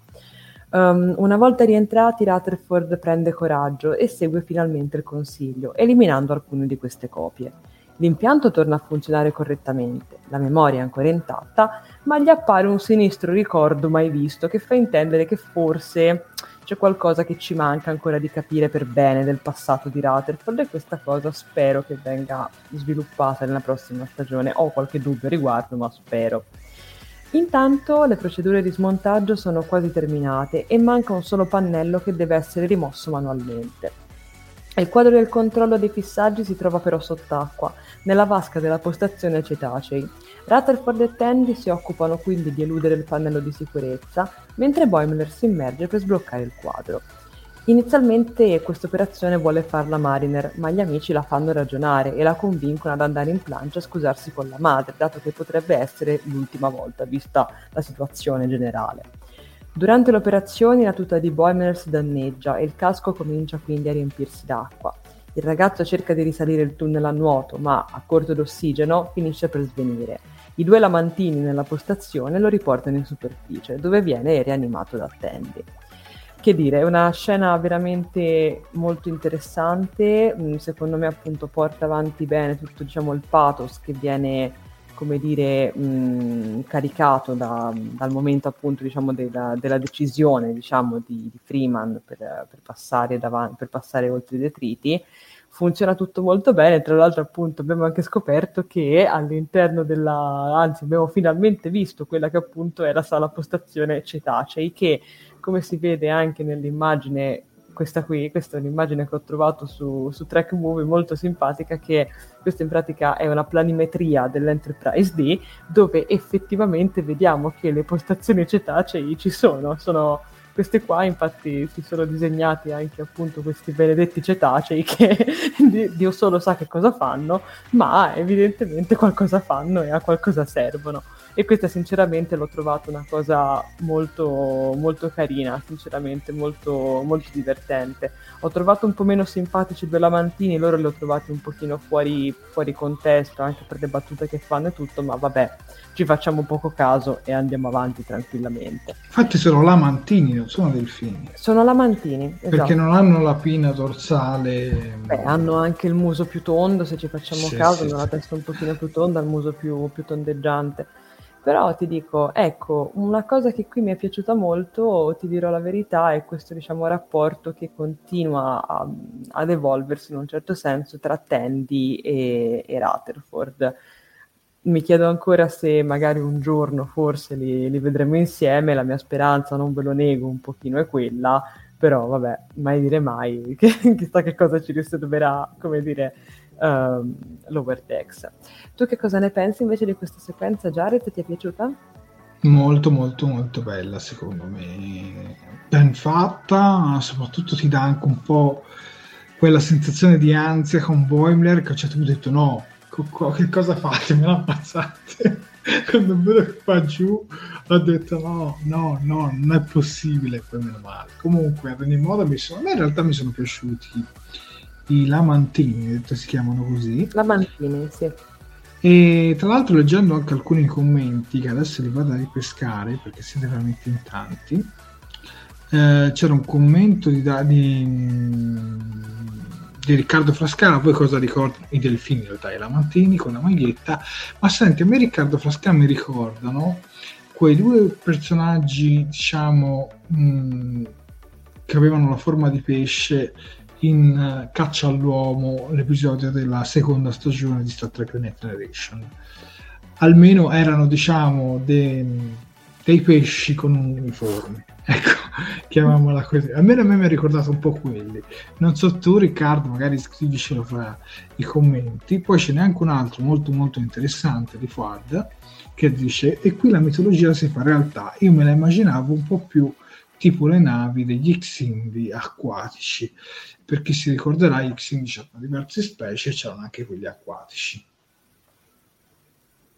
Um, una volta rientrati, Rutherford prende coraggio e segue finalmente il consiglio, eliminando alcune di queste copie. L'impianto torna a funzionare correttamente, la memoria è ancora intatta, ma gli appare un sinistro ricordo mai visto che fa intendere che forse c'è qualcosa che ci manca ancora di capire per bene del passato di Rutherford, e questa cosa spero che venga sviluppata nella prossima stagione. Ho qualche dubbio a riguardo, ma spero. Intanto le procedure di smontaggio sono quasi terminate e manca un solo pannello che deve essere rimosso manualmente. Il quadro del controllo dei fissaggi si trova però sott'acqua, nella vasca della postazione Cetacei. Rutherford e Tendi si occupano quindi di eludere il pannello di sicurezza, mentre Boimler si immerge per sbloccare il quadro. Inizialmente questa operazione vuole farla Mariner, ma gli amici la fanno ragionare e la convincono ad andare in plancia a scusarsi con la madre, dato che potrebbe essere l'ultima volta, vista la situazione generale. Durante l'operazione la tuta di Boimler si danneggia e il casco comincia quindi a riempirsi d'acqua. Il ragazzo cerca di risalire il tunnel a nuoto, ma a corto d'ossigeno finisce per svenire. I due lamantini nella postazione lo riportano in superficie, dove viene rianimato da Tendi. Che dire, è una scena veramente molto interessante, secondo me appunto porta avanti bene tutto, diciamo, il pathos che viene, come dire, mh, caricato da, dal momento appunto, diciamo, della, della decisione, diciamo, di, di Freeman per, per, passare davanti, per passare oltre i detriti. Funziona tutto molto bene, tra l'altro appunto abbiamo anche scoperto che all'interno della, anzi abbiamo finalmente visto quella che appunto è la sala postazione cetacei, che come si vede anche nell'immagine, questa qui, questa è un'immagine che ho trovato su, su Trek Movie molto simpatica, che questa in pratica è una planimetria dell'Enterprise D, dove effettivamente vediamo che le postazioni cetacei ci sono, sono queste qua, infatti si sono disegnati anche appunto questi benedetti cetacei che Dio solo sa che cosa fanno, ma evidentemente qualcosa fanno e a qualcosa servono. E questa sinceramente l'ho trovata una cosa molto molto carina, sinceramente molto molto divertente. Ho trovato un po' meno simpatici due lamantini, loro li ho trovati un pochino fuori, fuori contesto, anche per le battute che fanno e tutto, ma vabbè, ci facciamo poco caso e andiamo avanti tranquillamente. Infatti sono lamantini, non sono delfini. Sono lamantini, esatto. Perché non hanno la pinna dorsale. Beh, hanno anche il muso più tondo, se ci facciamo sì, caso, hanno sì, la sì. testa un pochino più tonda, il muso più, più tondeggiante. Però ti dico, ecco, una cosa che qui mi è piaciuta molto, ti dirò la verità, è questo, diciamo, rapporto che continua a, ad evolversi in un certo senso tra Tendi e, e Rutherford. Mi chiedo ancora se magari un giorno forse li, li vedremo insieme, la mia speranza, non ve lo nego, un pochino è quella, però vabbè, mai dire mai, che, chissà che cosa ci riserverà, come dire... Um, Lower Decks. Tu che cosa ne pensi invece di questa sequenza, Jared? Ti è piaciuta? Molto molto molto bella, secondo me ben fatta, soprattutto ti dà anche un po' quella sensazione di ansia con Boimler, che a un certo punto ho detto no, co- co- che cosa fate? Me la ammazzate? Quando vedo che fa giù ho detto no, no, no, non è possibile, poi meno male. Comunque ad ogni modo mi sono... a me in realtà mi sono piaciuti i lamantini, si chiamano così, lamantini, sì. E tra l'altro leggendo anche alcuni commenti che adesso li vado a ripescare perché siete veramente in tanti, eh, c'era un commento di, di, di Riccardo Frascara, poi cosa ricordano i delfini in realtà, i lamantini con la maglietta, ma senti, a me Riccardo Frascara mi ricordano quei due personaggi, diciamo, mh, che avevano la forma di pesce in Caccia all'uomo, l'episodio della seconda stagione di Star Trek The Next Generation. Almeno erano, diciamo, de, dei pesci con un uniforme, ecco, chiamiamola così. Almeno a me mi ha ricordato un po' quelli. Non so tu, Riccardo, magari scrivicelo fra i commenti. Poi ce n'è anche un altro molto molto interessante di Fuad, che dice: e qui la mitologia si fa realtà, io me la immaginavo un po' più tipo le navi degli Xindi acquatici, per chi si ricorderà gli Xindi c'erano diverse specie e c'erano anche quelli acquatici.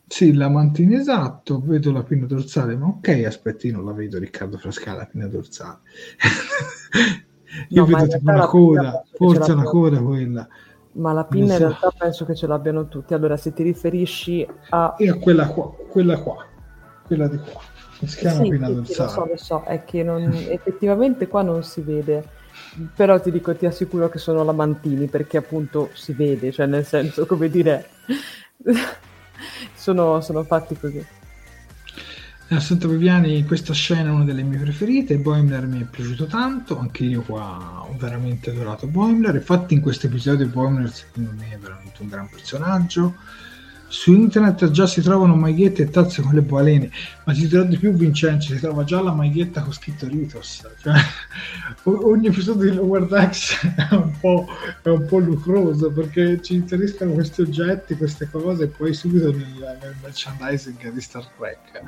Sì, lamantini, esatto, vedo la pinna dorsale, ma ok, aspetti, non la vedo, Riccardo Frascara, la pinna dorsale. Io no, vedo tipo una coda, forse una coda quella. Ma la pinna non in so. realtà penso che ce l'abbiano tutti, allora se ti riferisci a... E a quella qua, quella qua, quella di qua. Si chiama sì, pinna sì, dorsale. Sì, lo so, lo so, è che non, effettivamente qua non si vede, però ti dico, ti assicuro che sono lamantini, perché appunto si vede, cioè nel senso, come dire, sono, sono fatti così. Senta Viviani, questa scena è una delle mie preferite, Boimler mi è piaciuto tanto, anche io qua ho veramente adorato Boimler, infatti in questo episodio Boimler secondo me è veramente un gran personaggio. Su internet già si trovano magliette e tazze con le balene, ma si trova di più, Vincenzo, si trova già la maglietta con scritto Ritos, cioè, ogni episodio di Lower Decks è un po', è un po' lucroso, perché ci interessano questi oggetti, queste cose, e poi subito nel, nel merchandising di Star Trek.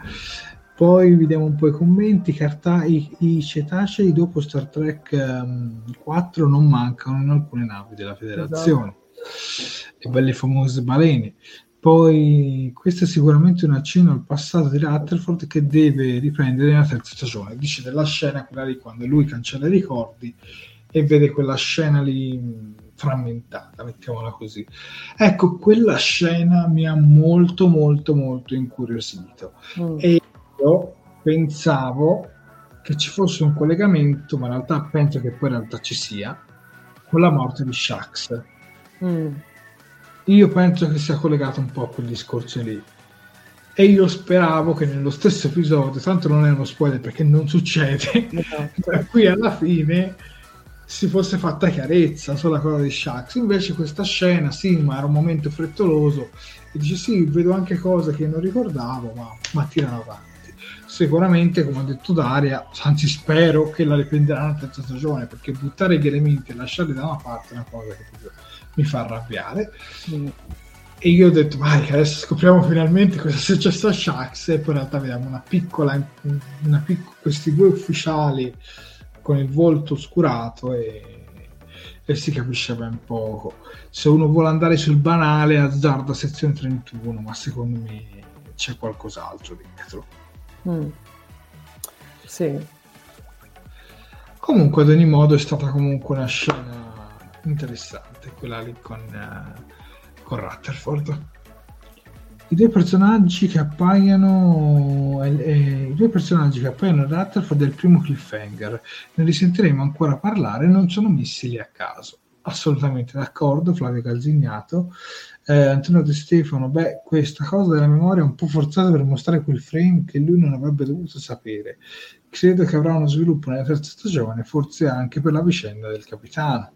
Poi vediamo un po' i commenti. Carta- i, i cetacei dopo Star Trek um, quattro non mancano in alcune navi della Federazione. Esatto. E belli famosi baleni. Poi questo è sicuramente un accenno al passato di Rutherford, che deve riprendere nella terza stagione. Dice della scena quella lì quando lui cancella i ricordi e vede quella scena lì frammentata, mettiamola così. Ecco, quella scena mi ha molto molto molto incuriosito. Mm. E io pensavo che ci fosse un collegamento, ma in realtà penso che poi in realtà ci sia, con la morte di Shax. Mm. Io penso che sia collegato un po' a quel discorso lì, e io speravo che nello stesso episodio, tanto non è uno spoiler perché non succede, da qui alla fine si fosse fatta chiarezza sulla cosa di Shax. Invece questa scena, sì, ma era un momento frettoloso, e dice sì, vedo anche cose che non ricordavo, ma, ma tirano avanti. Sicuramente, come ha detto Daria, anzi spero che la riprenderanno nella terza stagione, perché buttare gli elementi e lasciarli da una parte è una cosa che mi fa arrabbiare. Mm. E io ho detto vai, adesso scopriamo finalmente cosa è successo a Shax, e poi in realtà vediamo una piccola una picc- questi due ufficiali con il volto oscurato, e, e si capisce ben poco. Se uno vuole andare sul banale, azzarda sezione trentuno, ma secondo me c'è qualcos'altro dentro. Mm. Sì. Comunque, ad ogni modo, è stata comunque una scena interessante quella lì con, eh, con Rutherford. I due personaggi che appaiono eh, eh, i due personaggi che appaiono Rutherford del primo cliffhanger, ne risentiremo ancora parlare, non sono messi lì a caso. Assolutamente d'accordo, Flavio Calzignato. Eh, Antonio De Stefano, beh, questa cosa della memoria è un po' forzata per mostrare quel frame che lui non avrebbe dovuto sapere. Credo che avrà uno sviluppo nella terza stagione, forse anche per la vicenda del capitano.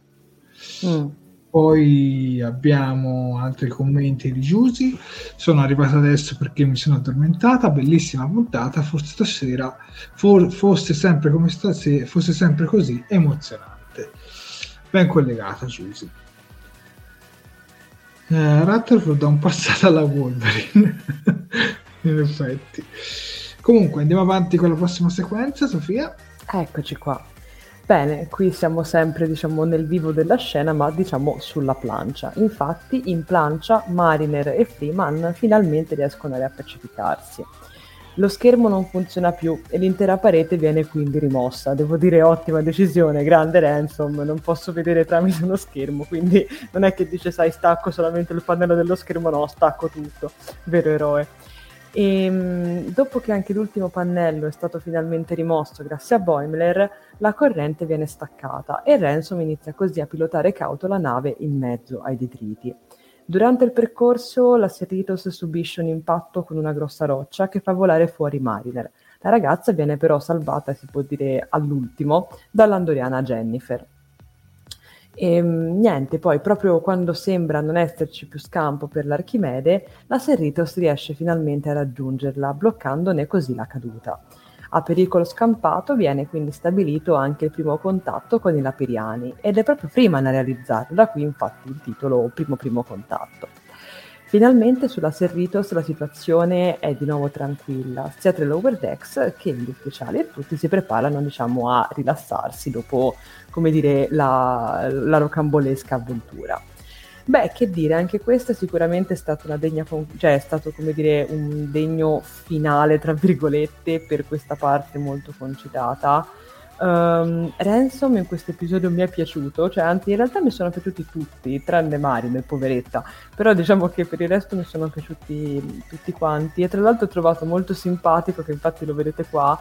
Mm. Poi abbiamo altri commenti di Giusy. Sono arrivata adesso perché mi sono addormentata, bellissima puntata, forse stasera for, fosse sempre come stasera, fosse sempre così emozionante. Ben collegata Giusy. Uh, Rutherford da un passato alla Wolverine in effetti. Comunque andiamo avanti con la prossima sequenza, Sofia. Eccoci qua. Bene, qui siamo sempre, diciamo, nel vivo della scena, ma diciamo sulla plancia. Infatti in plancia Mariner e Freeman finalmente riescono a riappacificarsi. Lo schermo non funziona più e l'intera parete viene quindi rimossa. Devo dire, ottima decisione, grande Ransom, non posso vedere tramite uno schermo, quindi non è che dice, sai, stacco solamente il pannello dello schermo, no, stacco tutto, vero eroe. E dopo che anche l'ultimo pannello è stato finalmente rimosso grazie a Boimler, la corrente viene staccata e Ransom inizia così a pilotare cauto la nave in mezzo ai detriti. Durante il percorso la Cerritos subisce un impatto con una grossa roccia che fa volare fuori Mariner. La ragazza viene però salvata, si può dire all'ultimo, dall'andoriana Jennifer. E niente, poi proprio quando sembra non esserci più scampo per l'Archimede, la Cerritos riesce finalmente a raggiungerla, bloccandone così la caduta. A pericolo scampato viene quindi stabilito anche il primo contatto con i lapiriani, ed è proprio Freeman a realizzarlo, da qui infatti il titolo Primo Primo Contatto. Finalmente sulla Cerritos la situazione è di nuovo tranquilla, sia tra i Lower Decks che gli ufficiali e tutti si preparano, diciamo, a rilassarsi dopo, come dire, la, la rocambolesca avventura. Beh, che dire, anche questo è sicuramente stato una degna, cioè è stato, come dire, un degno finale, tra virgolette, per questa parte molto concitata. Um, Ransom in questo episodio mi è piaciuto, cioè anzi in realtà mi sono piaciuti tutti, tranne Mariner, poveretta, però diciamo che per il resto mi sono piaciuti tutti quanti, e tra l'altro ho trovato molto simpatico, che infatti lo vedete qua,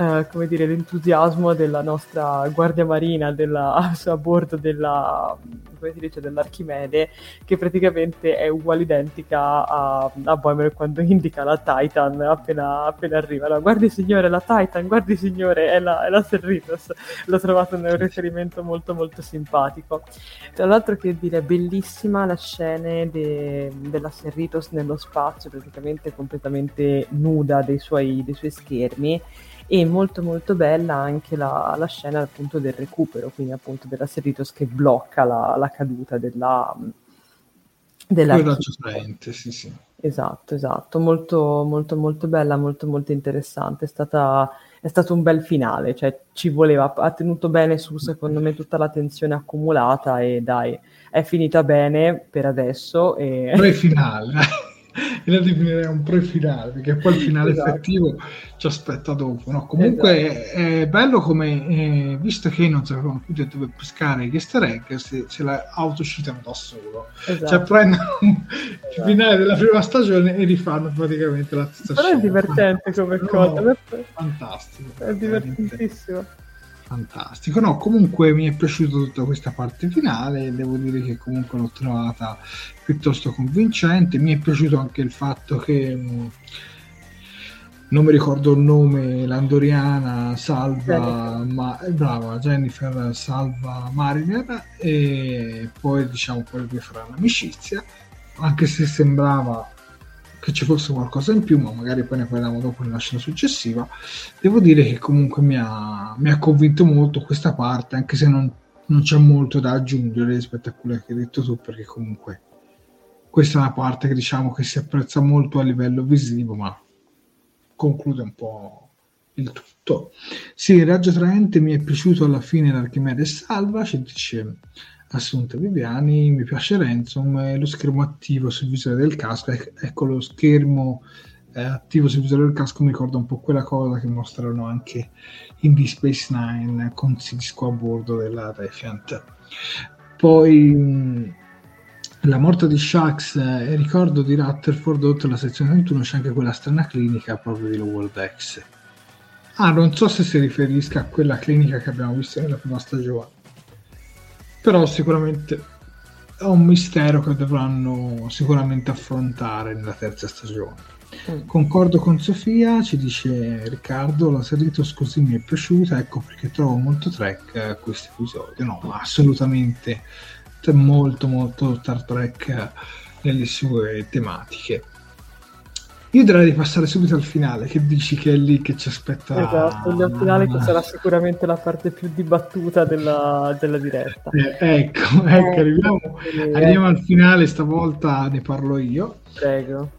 Uh, come dire, l'entusiasmo della nostra guardia marina della, a bordo della, come si dice, dell'Archimede, che praticamente è uguale identica a, a Boimler quando indica la Titan appena, appena arriva. Allora, guardi signore, la Titan, guardi signore, è la, è la Cerritos. L'ho trovato un riferimento molto molto simpatico. Tra l'altro, che dire, bellissima la scena de, della Cerritos nello spazio, praticamente completamente nuda dei suoi, dei suoi schermi. E molto molto bella anche la, la scena appunto del recupero, quindi appunto della Cerritos che blocca la, la caduta della della sì, sì. Esatto, esatto, molto molto molto bella, molto molto interessante, è stata è stato un bel finale, cioè ci voleva, ha tenuto bene su secondo me tutta la tensione accumulata e dai, è finita bene per adesso e... Pre-finale, io la definirei un pre-finale, perché poi il finale esatto. effettivo ci aspetta dopo, no? Comunque esatto. è, è bello come, eh, visto che non sapevamo più dove pescare gli easter egg, se, se la autoscitano da solo, esatto. cioè prendono esatto. il finale della prima stagione e rifanno praticamente la stessa però scena. È divertente come cosa. No, fantastico. È divertentissimo. Fantastico, no, comunque mi è piaciuta tutta questa parte finale, devo dire che comunque l'ho trovata piuttosto convincente, mi è piaciuto anche il fatto che mh, non mi ricordo il nome, l'andoriana salva, ma, eh, brava, Jennifer salva Mariner e poi diciamo poi vi farà un'amicizia, anche se sembrava che ci fosse qualcosa in più, ma magari poi ne parliamo dopo nella scena successiva. Devo dire che comunque mi ha, mi ha convinto molto questa parte, anche se non, non c'è molto da aggiungere rispetto a quello che hai detto tu, perché comunque questa è una parte che diciamo che si apprezza molto a livello visivo, ma conclude un po' il tutto. Sì, il raggio traente mi è piaciuto alla fine, l'Archimede salva, ci dice... Assunta Viviani, mi piace Ransom, lo schermo attivo sul visore del casco, ecco lo schermo eh, attivo sul visore del casco mi ricorda un po' quella cosa che mostrano anche in Deep Space Nine con Cisco a bordo della Defiant. Poi mh, la morte di Shax e eh, ricordo di Rutherford, oltre alla sezione trentuno c'è anche quella strana clinica proprio di Lower Decks. Ah, non so se si riferisca a quella clinica che abbiamo visto nella prima stagione, però sicuramente è un mistero che dovranno sicuramente affrontare nella terza stagione. Mm. Concordo con Sofia, ci dice Riccardo, la Cerritos così mi è piaciuta, ecco perché trovo molto Trek questo episodio. No, ma assolutamente c'è molto molto Star Trek nelle sue tematiche. Io direi di passare subito al finale, che dici che è lì che ci aspetta? Esatto, il finale che sarà sicuramente la parte più dibattuta della, della diretta. Eh, ecco, ecco, arriviamo, arriviamo al finale, stavolta ne parlo io. Prego.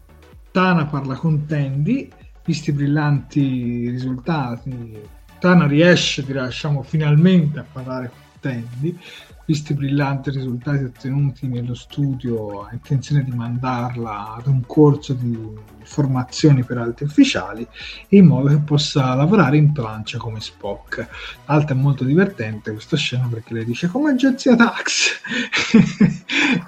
T'Ana parla con Tendi, visti i brillanti risultati, T'Ana riesce, ti lasciamo finalmente a parlare con Tendi, visti i brillanti risultati ottenuti nello studio, ha intenzione di mandarla ad un corso di formazione per alti ufficiali in modo che possa lavorare in plancia come Spock. Alta è molto divertente questa scena perché lei dice come agenzia Tax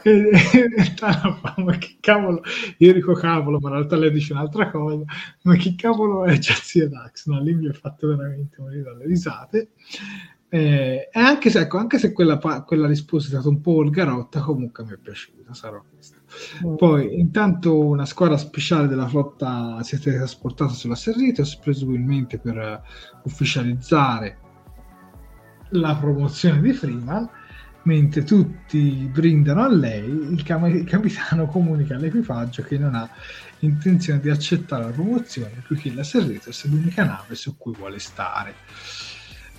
e, e, e T'Ana fa ma che cavolo, io dico cavolo ma in realtà lei dice un'altra cosa, ma che cavolo è agenzia Tax? No, lì mi ha fatto veramente morire dalle risate. Eh, e anche se, ecco, anche se quella, pa- quella risposta è stata un po' volgarotta, comunque mi è piaciuta, sarà questa. Mm. Poi, intanto, una squadra speciale della flotta si è trasportata sulla Cerritos, presumibilmente per ufficializzare la promozione di Freeman, mentre tutti brindano a lei, il, cam- il capitano comunica all'equipaggio che non ha intenzione di accettare la promozione, poiché la Cerritos è l'unica nave su cui vuole stare.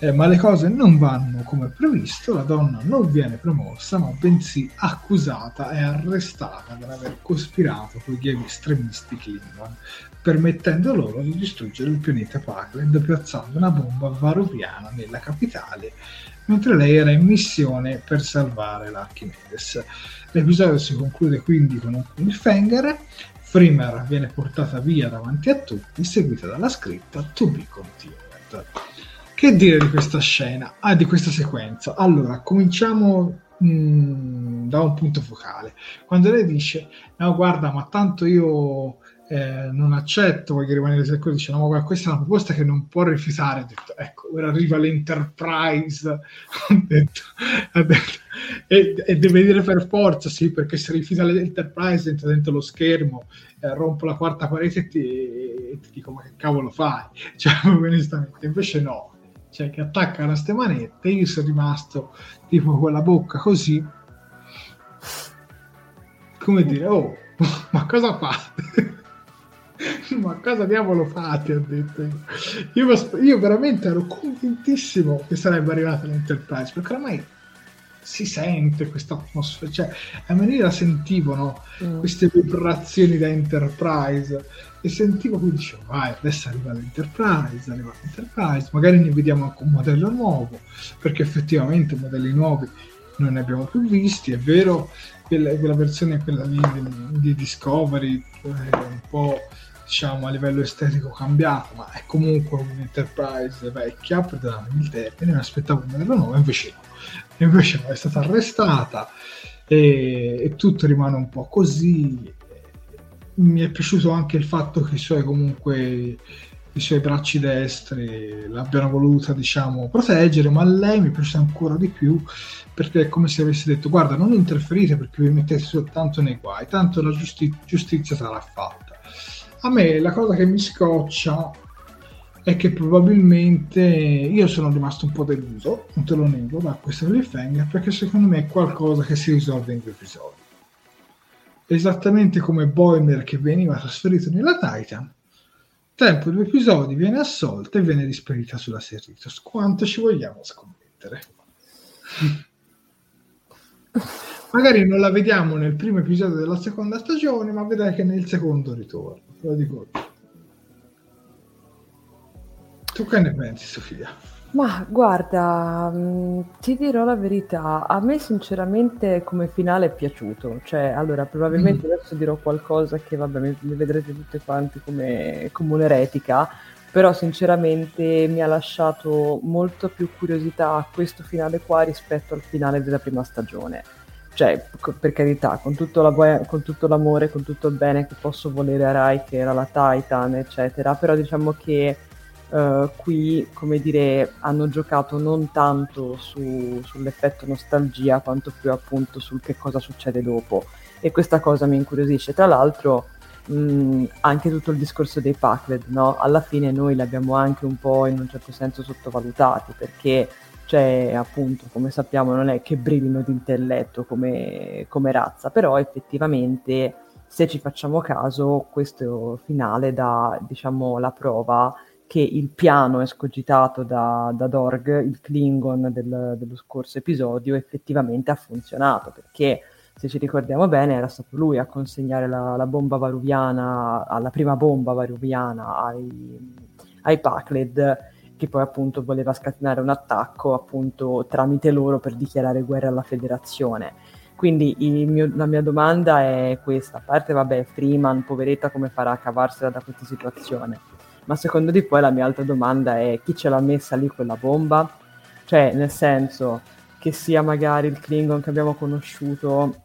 Eh, ma le cose non vanno come previsto, la donna non viene promossa ma bensì accusata e arrestata per aver cospirato con gli estremisti Klingon, permettendo loro di distruggere il pianeta Pakled piazzando una bomba varuviana nella capitale, mentre lei era in missione per salvare l'Archimedes. L'episodio si conclude quindi con un cliffhanger, Freeman viene portata via davanti a tutti, seguita dalla scritta To Be Continued. Che dire di questa scena? Ah, di questa sequenza. Allora, cominciamo mh, da un punto focale. Quando lei dice, no guarda, ma tanto io eh, non accetto, voglio rimanere secco, dice, no ma questa è una proposta che non può rifiutare. Ha detto, ecco, ora arriva l'Enterprise, ha detto, ha detto, e, e deve dire per forza, sì, perché se rifiuta l'Enterprise entra dentro lo schermo, eh, rompo la quarta parete e ti, e ti dico, ma che cavolo fai? Cioè, onestamente, invece no. Cioè che attaccano a ste manette, io sono rimasto tipo con la bocca così, come dire, oh, ma cosa fate? Ma cosa diavolo fate? Ho detto io. Io, io veramente ero convintissimo che sarebbe arrivata l'Enterprise, perché ormai si sente questa atmosfera, cioè almeno io la sentivo, no? Mm. Queste vibrazioni da Enterprise, e sentivo, quindi dicevo, vai, adesso arriva l'Enterprise, arriva l'Enterprise, magari ne vediamo anche un modello nuovo, perché effettivamente modelli nuovi non ne abbiamo più visti, è vero, quella, quella versione, quella lì di Discovery, eh, un po', diciamo, a livello estetico cambiata, ma è comunque un'Enterprise vecchia, perdonami il termine, mi aspettavo un modello nuovo, invece no, invece no, è stata arrestata, e, e tutto rimane un po' così. Mi è piaciuto anche il fatto che i suoi, comunque, i suoi bracci destri l'abbiano voluta, diciamo, proteggere, ma lei mi piace ancora di più, perché è come se avesse detto, guarda, non interferite perché vi mettete soltanto nei guai, tanto la giusti- giustizia sarà fatta. A me la cosa che mi scoccia è che probabilmente io sono rimasto un po' deluso, non te lo nego, da questo cliffhanger, perché secondo me è qualcosa che si risolve in due episodi, esattamente come Boimler che veniva trasferito nella Titan. Tempo due episodi, viene assolta e viene rispedita sulla Cerritos. Quanto ci vogliamo scommettere? Magari non la vediamo nel primo episodio della seconda stagione, ma vedrai che nel secondo ritorno. Te lo dico. Tu che ne pensi, Sofia? Ma guarda, ti dirò la verità, a me sinceramente come finale è piaciuto, cioè allora probabilmente mm. adesso dirò qualcosa che vabbè mi, mi vedrete tutte quanti come, come un'eretica, però sinceramente mi ha lasciato molto più curiosità questo finale qua rispetto al finale della prima stagione, cè per carità, con tutto, la boi- con tutto l'amore, con tutto il bene che posso volere a Rai che era la Titan eccetera, però diciamo che Uh, qui, come dire, hanno giocato non tanto su, sull'effetto nostalgia quanto più appunto sul che cosa succede dopo, e questa cosa mi incuriosisce. Tra l'altro mh, anche tutto il discorso dei Pakled, no? Alla fine noi l'abbiamo anche un po' in un certo senso sottovalutati, perché cioè, appunto, come sappiamo non è che brillino di intelletto come, come razza, però effettivamente se ci facciamo caso questo finale dà, diciamo, la prova che il piano escogitato da, da Dorg, il Klingon del, dello scorso episodio, effettivamente ha funzionato, perché se ci ricordiamo bene era stato lui a consegnare la, la bomba varuviana, alla prima bomba varuviana ai, ai Pakled, che poi appunto voleva scatenare un attacco appunto tramite loro per dichiarare guerra alla Federazione. Quindi il mio, la mia domanda è questa, a parte vabbè Freeman, poveretta, come farà a cavarsela da questa situazione? Ma secondo te poi la mia altra domanda è chi ce l'ha messa lì quella bomba? Cioè, nel senso, che sia magari il Klingon che abbiamo conosciuto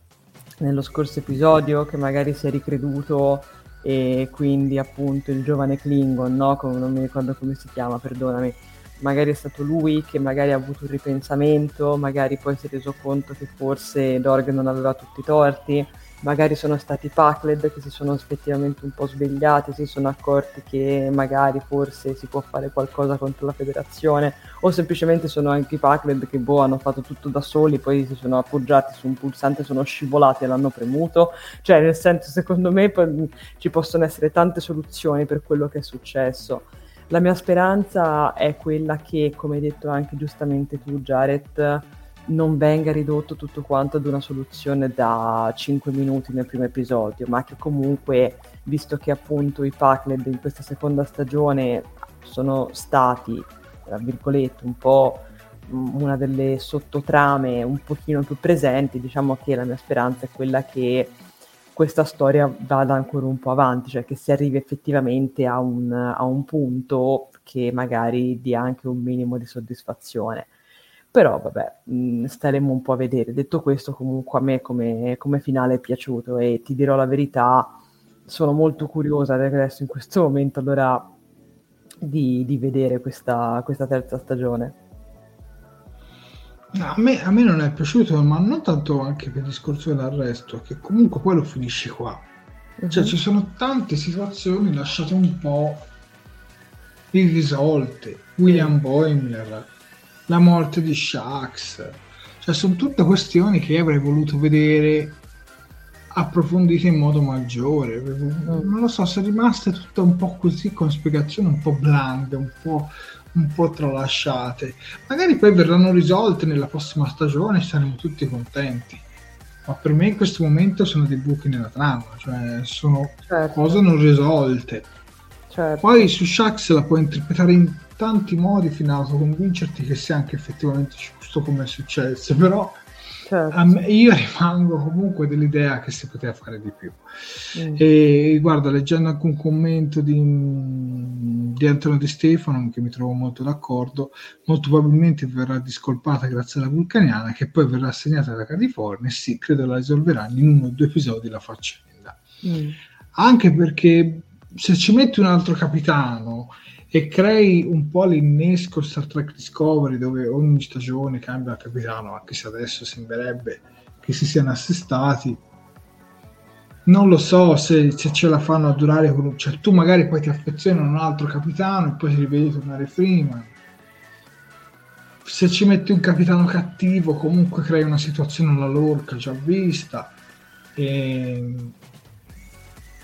nello scorso episodio, che magari si è ricreduto, e quindi appunto il giovane Klingon, no? Come, non mi ricordo come si chiama, perdonami. Magari è stato lui che magari ha avuto un ripensamento, magari poi si è reso conto che forse Dorg non aveva tutti i torti, magari sono stati i Pakled che si sono effettivamente un po' svegliati, si sono accorti che magari forse si può fare qualcosa contro la Federazione, o semplicemente sono anche i Pakled che boh, hanno fatto tutto da soli, poi si sono appoggiati su un pulsante, sono scivolati e l'hanno premuto. Cioè, nel senso, secondo me po- ci possono essere tante soluzioni per quello che è successo. La mia speranza è quella che, come hai detto anche giustamente tu, Jared, non venga ridotto tutto quanto ad una soluzione da cinque minuti nel primo episodio, ma che comunque, visto che appunto i Pakled in questa seconda stagione sono stati, tra virgolette, un po' una delle sottotrame un pochino più presenti, diciamo che la mia speranza è quella che questa storia vada ancora un po' avanti, cioè che si arrivi effettivamente a un, a un punto che magari dia anche un minimo di soddisfazione. Però vabbè, mh, staremo un po' a vedere. Detto questo, comunque a me come, come finale è piaciuto, e ti dirò la verità, sono molto curiosa adesso in questo momento allora di, di vedere questa, questa terza stagione. No, a, me, a me non è piaciuto, ma non tanto anche per il discorso dell'arresto, che comunque poi lo finisci qua. Mm-hmm. Cioè ci sono tante situazioni lasciate un po' irrisolte. William mm. Boimler, la morte di Shax, cioè sono tutte questioni che avrei voluto vedere approfondite in modo maggiore. Non lo so, sono rimaste tutte un po' così, con spiegazioni un po' blande, un po', un po' tralasciate. Magari poi verranno risolte nella prossima stagione e saremo tutti contenti, ma per me in questo momento sono dei buchi nella trama, cioè sono certo. cose non risolte. Certo. Poi su Shax la puoi interpretare in tanti modi fino a convincerti che sia anche effettivamente giusto come è successo, però certo. a me, io rimango comunque dell'idea che si poteva fare di più. Mm. E guarda, leggendo anche un commento di, di Antonio De Stefano, che mi trovo molto d'accordo, molto probabilmente verrà discolpata grazie alla Vulcaniana, che poi verrà assegnata alla California, e sì, credo la risolveranno in uno o due episodi la faccenda. Mm. Anche perché se ci metti un altro capitano e crei un po' l'innesco Star Trek Discovery, dove ogni stagione cambia il capitano, anche se adesso sembrerebbe che si siano assestati, non lo so se, se ce la fanno a durare con un... cioè tu magari poi ti affezioni a un altro capitano e poi ti rivedi tornare Freeman. Se ci metti un capitano cattivo comunque crei una situazione alla Lorca già vista, e...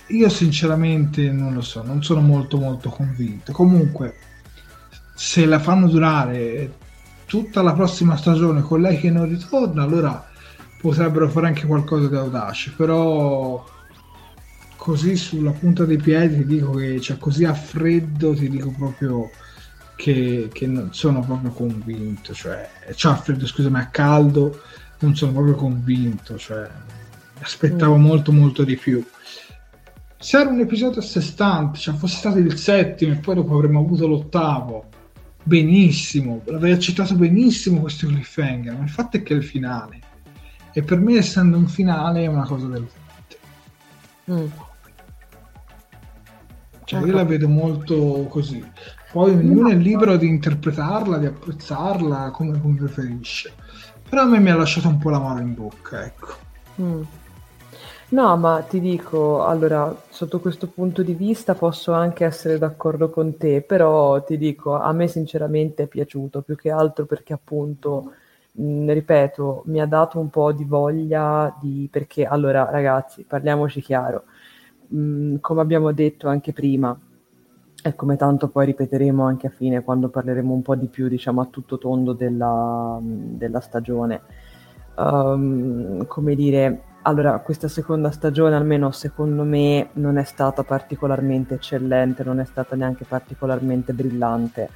io sinceramente non lo so, non sono molto molto convinto. Comunque se la fanno durare tutta la prossima stagione con lei che non ritorna, allora potrebbero fare anche qualcosa di audace, però così sulla punta dei piedi ti dico che, cioè così a freddo ti dico proprio che, che non sono proprio convinto, cioè, cioè a freddo scusami, a caldo non sono proprio convinto, cioè aspettavo mm. molto molto di più. Se era un episodio a sé stante, cioè fosse stato il settimo e poi dopo avremmo avuto l'ottavo, benissimo, l'avrei accettato benissimo questo cliffhanger, ma il fatto è che è il finale, e per me essendo un finale è una cosa del mm. cioè ecco. Io la vedo molto così, poi ognuno è libero di interpretarla, di apprezzarla come, come preferisce, però a me mi ha lasciato un po' l'amaro in bocca, ecco. mm. No, ma ti dico, allora, sotto questo punto di vista posso anche essere d'accordo con te, però ti dico, a me sinceramente è piaciuto, più che altro perché appunto, mh, ripeto, mi ha dato un po' di voglia di... perché, allora, ragazzi, parliamoci chiaro, mh, come abbiamo detto anche prima, e come tanto poi ripeteremo anche a fine, quando parleremo un po' di più, diciamo, a tutto tondo della, della stagione, um, come dire... Allora, questa seconda stagione, almeno secondo me, non è stata particolarmente eccellente, non è stata neanche particolarmente brillante.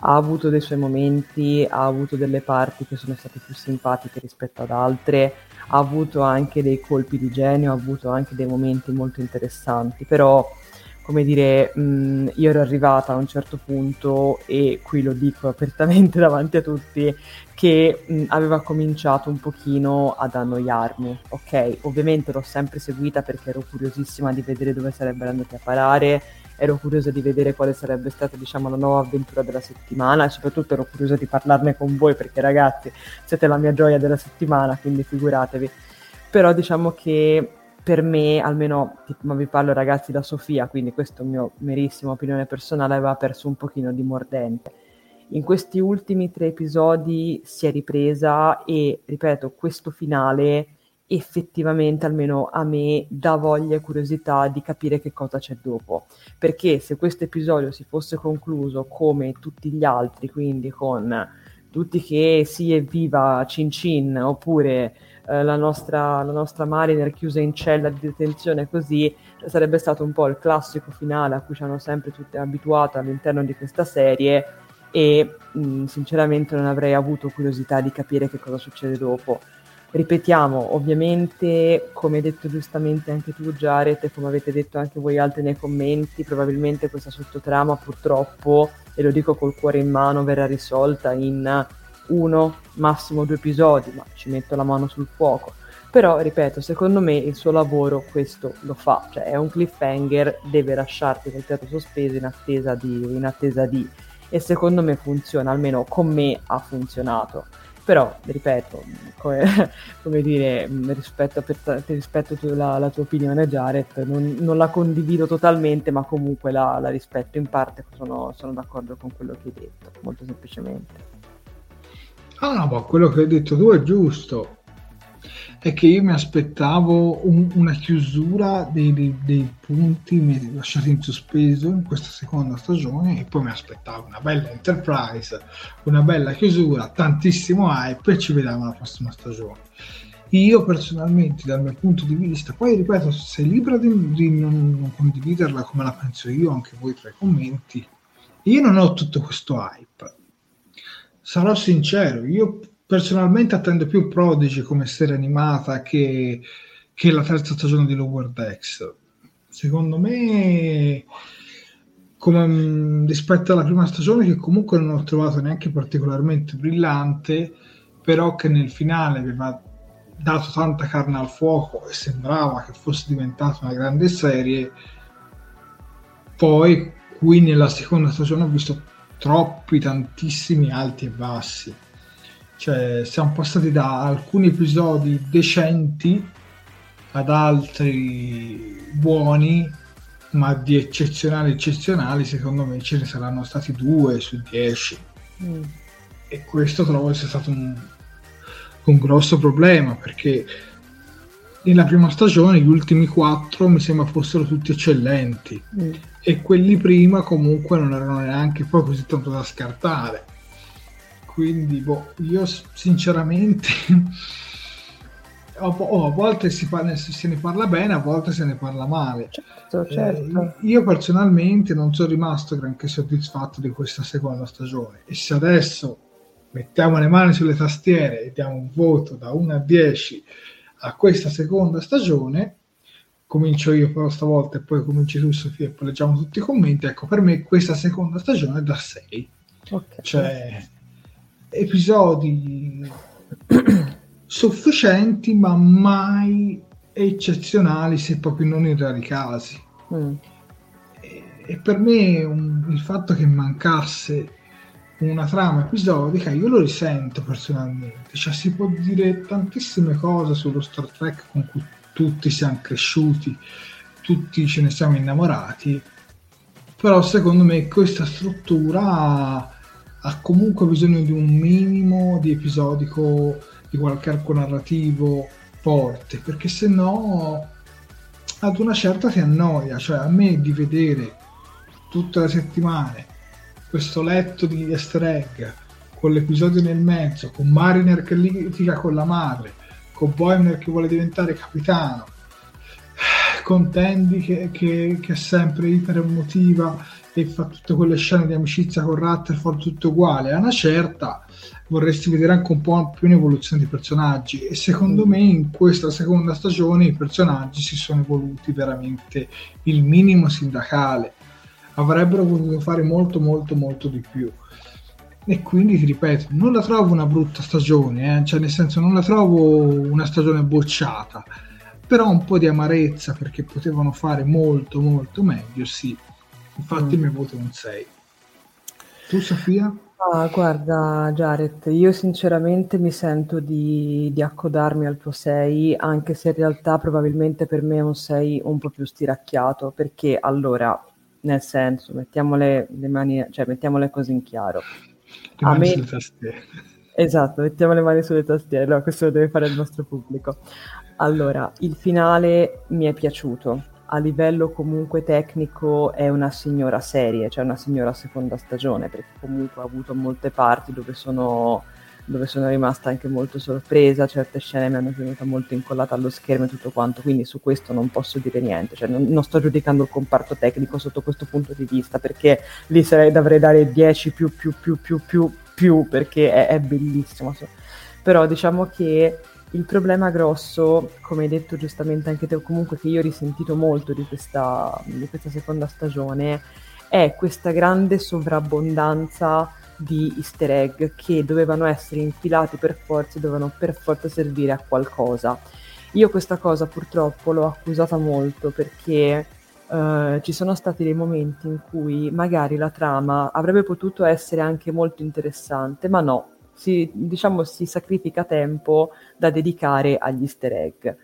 Ha avuto dei suoi momenti, ha avuto delle parti che sono state più simpatiche rispetto ad altre, ha avuto anche dei colpi di genio, ha avuto anche dei momenti molto interessanti, però, come dire, mh, io ero arrivata a un certo punto, e qui lo dico apertamente davanti a tutti, che mh, aveva cominciato un pochino ad annoiarmi, ok? Ovviamente l'ho sempre seguita perché ero curiosissima di vedere dove sarebbero andati a parare, ero curiosa di vedere quale sarebbe stata, diciamo, la nuova avventura della settimana, e soprattutto ero curiosa di parlarne con voi perché, ragazzi, siete la mia gioia della settimana, quindi figuratevi. Però diciamo che per me, almeno, ma vi parlo ragazzi da Sofia, quindi questo è il mio merissima opinione personale, aveva perso un pochino di mordente. In questi ultimi tre episodi si è ripresa e, ripeto, questo finale effettivamente, almeno a me, dà voglia e curiosità di capire che cosa c'è dopo. Perché se questo episodio si fosse concluso come tutti gli altri, quindi con tutti che sì, evviva Cin Cin, oppure... La nostra, la nostra Mariner chiusa in cella di detenzione, così sarebbe stato un po' il classico finale a cui ci hanno sempre tutte abituato all'interno di questa serie, e mh, sinceramente non avrei avuto curiosità di capire che cosa succede dopo. Ripetiamo, ovviamente, come hai detto giustamente anche tu Jared, e come avete detto anche voi altri nei commenti, probabilmente questa sottotrama purtroppo, e lo dico col cuore in mano, verrà risolta in uno, massimo due episodi, ma ci metto la mano sul fuoco. Però, ripeto, secondo me il suo lavoro questo lo fa, cioè è un cliffhanger, deve lasciarti col fiato sospeso in attesa di, in attesa di, e secondo me funziona, almeno con me ha funzionato. Però, ripeto, come, come dire, rispetto, per, rispetto la, la tua opinione Jared, non, non la condivido totalmente, ma comunque la, la rispetto in parte, sono, sono d'accordo con quello che hai detto, molto semplicemente. Ah no, ma quello che hai detto tu è giusto. è che io mi aspettavo un, una chiusura dei, dei, dei punti lasciati in sospeso in questa seconda stagione, e poi mi aspettavo una bella Enterprise, una bella chiusura, tantissimo hype, e ci vediamo la prossima stagione. Io personalmente, dal mio punto di vista, poi ripeto, sei libera di, di non condividerla come la penso io, anche voi tra i commenti, io non ho tutto questo hype, sarò sincero, io personalmente attendo più Prodigy come serie animata che, che la terza stagione di Lower Decks. Secondo me, come, rispetto alla prima stagione, che comunque non ho trovato neanche particolarmente brillante, però che nel finale aveva dato tanta carne al fuoco e sembrava che fosse diventata una grande serie, poi qui nella seconda stagione ho visto troppi, tantissimi alti e bassi. Cioè, siamo passati da alcuni episodi decenti ad altri buoni, ma di eccezionali eccezionali secondo me ce ne saranno stati due su dieci, mm. e questo trovo sia stato un, un grosso problema, perché nella prima stagione gli ultimi quattro mi sembra fossero tutti eccellenti, mm. e quelli prima comunque non erano neanche poi così tanto da scartare. Quindi boh, io sinceramente oh, a volte si parla, se ne parla bene, a volte se ne parla male. Certo, certo. Eh, io personalmente non sono rimasto granché soddisfatto di questa seconda stagione, e se adesso mettiamo le mani sulle tastiere e diamo un voto da uno a dieci a questa seconda stagione, comincio io però stavolta e poi cominci tu, Sofia, e poi leggiamo tutti i commenti, ecco, per me questa seconda stagione è da sei. Okay. Cioè, episodi sufficienti ma mai eccezionali, se proprio non in rari casi, mm. e, e per me un, il fatto che mancasse una trama episodica io lo risento personalmente. Cioè, si può dire tantissime cose sullo Star Trek con cui tutti siamo cresciuti, tutti ce ne siamo innamorati, però secondo me questa struttura ha comunque bisogno di un minimo di episodico, di qualche arco narrativo forte, perché se no ad una certa ti annoia. Cioè, a me di vedere tutte le settimane questo letto di easter egg con l'episodio nel mezzo, con Mariner che litiga con la madre, con Boimler che vuole diventare capitano, con Tendi che, che, che è sempre iper emotiva e fa tutte quelle scene di amicizia con Rutherford tutte uguali, a una certa vorresti vedere anche un po' più un'evoluzione dei personaggi, e secondo me in questa seconda stagione i personaggi si sono evoluti veramente il minimo sindacale, avrebbero potuto fare molto molto molto di più, e quindi ti ripeto, non la trovo una brutta stagione, eh? Cioè, nel senso, non la trovo una stagione bocciata, però un po' di amarezza, perché potevano fare molto molto meglio, sì. Infatti mm. mi voto un sei. Tu, Sofia? Ah, guarda, Jared, io sinceramente mi sento di, di accodarmi al tuo sei, anche se in realtà probabilmente per me è un sei un po' più stiracchiato, perché allora, nel senso, mettiamole le mani, cioè mettiamole così in chiaro. Le mani me... sulle tastiere. Esatto, mettiamo le mani sulle tastiere, no, questo lo deve fare il nostro pubblico. Allora, il finale mi è piaciuto. A livello comunque tecnico è una signora serie, cioè una signora seconda stagione, perché comunque ha avuto molte parti dove sono, dove sono rimasta anche molto sorpresa, certe scene mi hanno tenuta molto incollata allo schermo e tutto quanto, quindi su questo non posso dire niente, cioè non, non sto giudicando il comparto tecnico sotto questo punto di vista, perché lì sarei, dovrei dare dieci più più più più più più, perché è, è bellissimo. Però diciamo che il problema grosso, come hai detto giustamente anche te, comunque che io ho risentito molto di questa, di questa seconda stagione, è questa grande sovrabbondanza di easter egg che dovevano essere infilati per forza, dovevano per forza servire a qualcosa. Io questa cosa purtroppo l'ho accusata molto, perché Uh, ci sono stati dei momenti in cui magari la trama avrebbe potuto essere anche molto interessante, ma no, si, diciamo si sacrifica tempo da dedicare agli easter egg.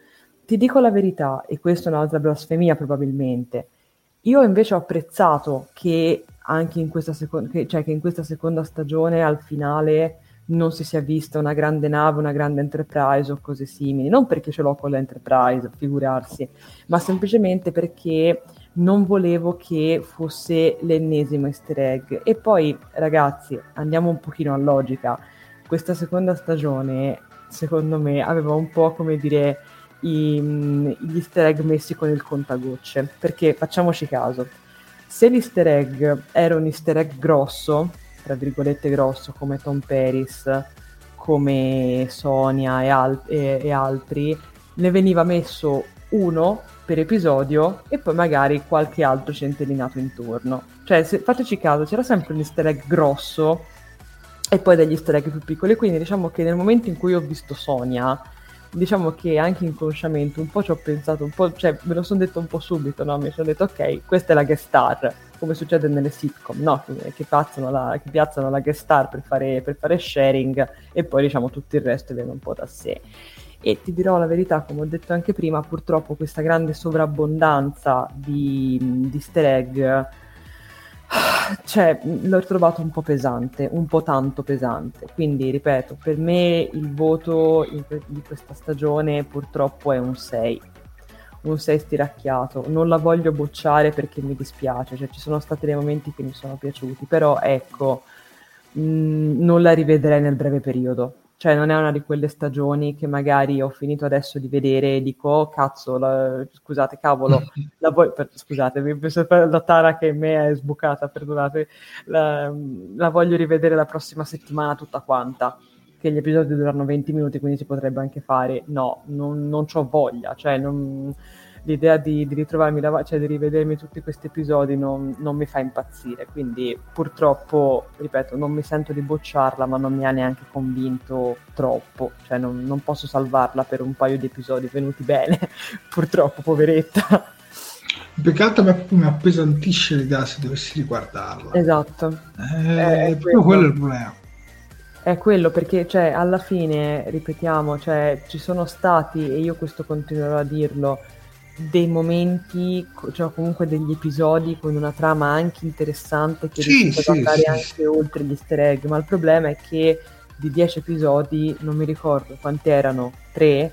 Ti dico la verità, e questa è un'altra blasfemia probabilmente, io invece ho apprezzato che anche in questa, seco- che, cioè che in questa seconda stagione al finale non si sia vista una grande nave, una grande Enterprise o cose simili, non perché ce l'ho con l'Enterprise, figurarsi, ma semplicemente perché non volevo che fosse l'ennesimo easter egg. E poi, ragazzi, andiamo un pochino a logica. Questa seconda stagione, secondo me, aveva un po', come dire, i, gli easter egg messi con il contagocce, perché facciamoci caso, se l'easter egg era un easter egg grosso, tra virgolette grosso, come Tom Paris, come Sonia e, al- e-, e altri, ne veniva messo uno per episodio e poi magari qualche altro centellinato intorno. Cioè, se, fateci caso, c'era sempre un easter egg grosso e poi degli easter egg più piccoli, quindi diciamo che nel momento in cui ho visto Sonia, diciamo che anche inconsciamente un po' ci ho pensato, un po', cioè me lo sono detto un po' subito, no? Mi sono detto, ok, questa è la guest star, come succede nelle sitcom, no? Che, che, piazzano, la, che piazzano la guest star per fare, per fare sharing, e poi diciamo tutto il resto viene un po' da sé. E ti dirò la verità, come ho detto anche prima, purtroppo questa grande sovrabbondanza di, di easter egg, cioè, l'ho trovato un po' pesante, un po' tanto pesante. Quindi, ripeto, per me il voto di questa stagione purtroppo è un sei. Un sei stiracchiato. Non la voglio bocciare perché mi dispiace, cioè ci sono stati dei momenti che mi sono piaciuti, però ecco, mh, non la rivedrei nel breve periodo. Cioè non è una di quelle stagioni che magari ho finito adesso di vedere e dico, oh, cazzo, la, scusate, cavolo, la vo- per, scusate, la tara che in me è sbucata, perdonate, la, la voglio rivedere la prossima settimana tutta quanta, che gli episodi durano venti minuti, quindi si potrebbe anche fare. No, non, non c'ho voglia, cioè non, l'idea di, di ritrovarmi, la, cioè di rivedermi tutti questi episodi non, non mi fa impazzire, quindi purtroppo, ripeto, non mi sento di bocciarla, ma non mi ha neanche convinto troppo, cioè non, non posso salvarla per un paio di episodi venuti bene, purtroppo, poveretta. Peccato, ma proprio mi appesantisce l'idea se dovessi riguardarla. Esatto. Eh, è proprio quello il problema. È quello, perché cioè alla fine, ripetiamo, cioè ci sono stati, e io questo continuerò a dirlo, dei momenti, cioè comunque degli episodi con una trama anche interessante che sì, riesce sì, ad andare sì, anche sì. oltre gli easter egg, ma il problema è che di dieci episodi non mi ricordo quanti erano, tre,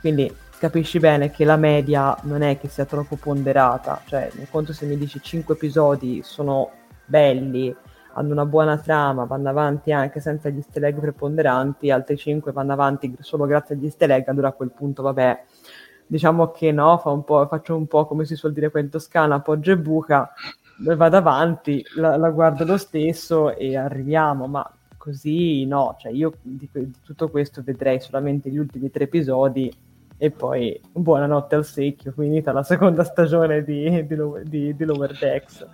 quindi capisci bene che la media non è che sia troppo ponderata, cioè nel conto, se mi dici cinque episodi sono belli, hanno una buona trama, vanno avanti anche senza gli easter egg preponderanti, altri cinque vanno avanti solo grazie agli easter egg, allora a quel punto vabbè, diciamo che no, fa un po', faccio un po' come si suol dire qua in Toscana, appoggio e buca, vado avanti, la, la guardo lo stesso e arriviamo, ma così no, cioè io di, di tutto questo vedrei solamente gli ultimi tre episodi e poi buonanotte al secchio, finita la seconda stagione di, di, di, di Lower Decks.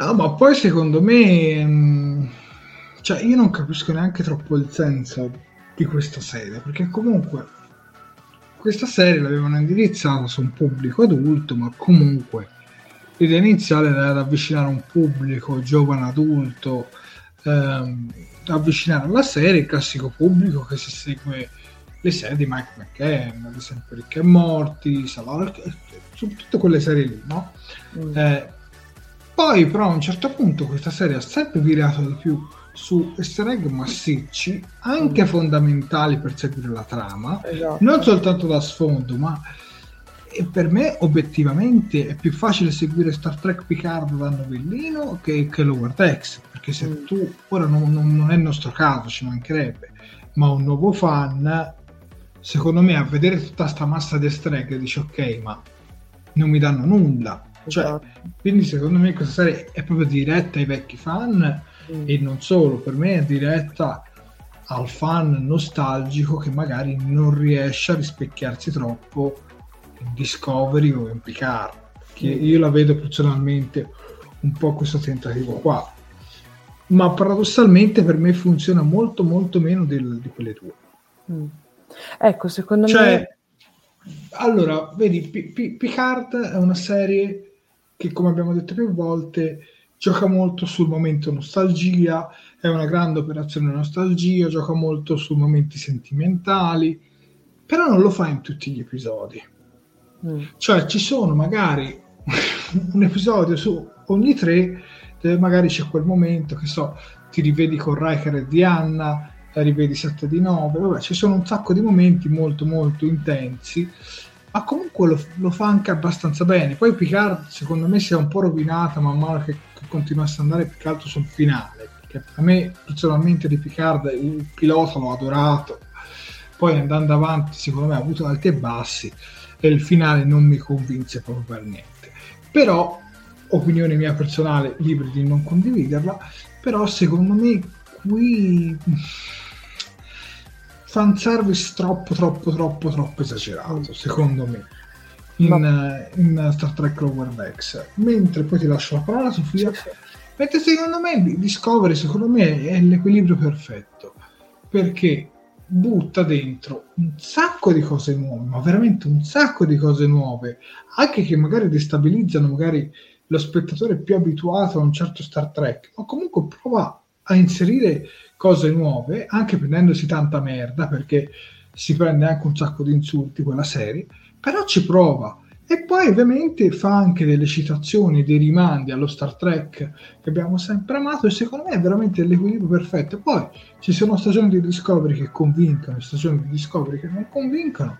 No, ma poi secondo me, mh, cioè io non capisco neanche troppo il senso di questa serie, perché comunque questa serie l'avevano indirizzata su un pubblico adulto, ma comunque l'idea iniziale era ad avvicinare un pubblico giovane adulto, ehm, avvicinare alla serie il classico pubblico che si segue le serie di Mike McCann, ad esempio Rick e Morty, Salark, tutte quelle serie lì, no? Mm. Eh, Poi però a un certo punto questa serie ha sempre virato di più su easter egg massicci, anche mm. fondamentali per seguire la trama, esatto. Non soltanto da sfondo, ma e per me obiettivamente è più facile seguire Star Trek Picard da novellino che, che Lower Decks, perché se mm. tu, ora non, non, non è il nostro caso, ci mancherebbe, ma un nuovo fan, secondo me, a vedere tutta sta massa di easter egg dice, ok, ma non mi danno nulla. Cioè, esatto. Quindi secondo me questa serie è proprio diretta ai vecchi fan mm. e non solo, per me è diretta al fan nostalgico che magari non riesce a rispecchiarsi troppo in Discovery o in Picard, che mm. io la vedo personalmente un po' questo tentativo qua, ma paradossalmente per me funziona molto molto meno del, di quelle due. mm. Ecco, secondo cioè, me allora, vedi, P- P- Picard è una serie che, come abbiamo detto più volte, gioca molto sul momento nostalgia, è una grande operazione nostalgia, gioca molto su momenti sentimentali, però non lo fa in tutti gli episodi. Mm. Cioè ci sono magari un episodio su ogni tre dove magari c'è quel momento, che so, ti rivedi con Riker e Diana, arrivi di sette di nove, vabbè, ci sono un sacco di momenti molto molto intensi, ma comunque lo, lo fa anche abbastanza bene. Poi Picard secondo me si è un po' rovinata man mano che, che continuasse ad andare, più che altro sul finale, perché a me personalmente di Picard il pilota l'ho adorato, poi andando avanti secondo me ha avuto alti e bassi e il finale non mi convince proprio per niente. Però, opinione mia personale, liberi di non condividerla, però secondo me qui fanservice troppo troppo troppo troppo esagerato secondo me in, in Star Trek Lower Decks. Mentre poi ti lascio la parola, Sofia. Mentre secondo me Discovery secondo me è l'equilibrio perfetto, perché butta dentro un sacco di cose nuove, ma veramente un sacco di cose nuove, anche che magari destabilizzano magari lo spettatore più abituato a un certo Star Trek, ma comunque prova a inserire cose nuove, anche prendendosi tanta merda, perché si prende anche un sacco di insulti quella serie, però ci prova. E poi ovviamente fa anche delle citazioni, dei rimandi allo Star Trek che abbiamo sempre amato, e secondo me è veramente l'equilibrio perfetto. Poi ci sono stagioni di Discovery che convincono, stagioni di Discovery che non convincono.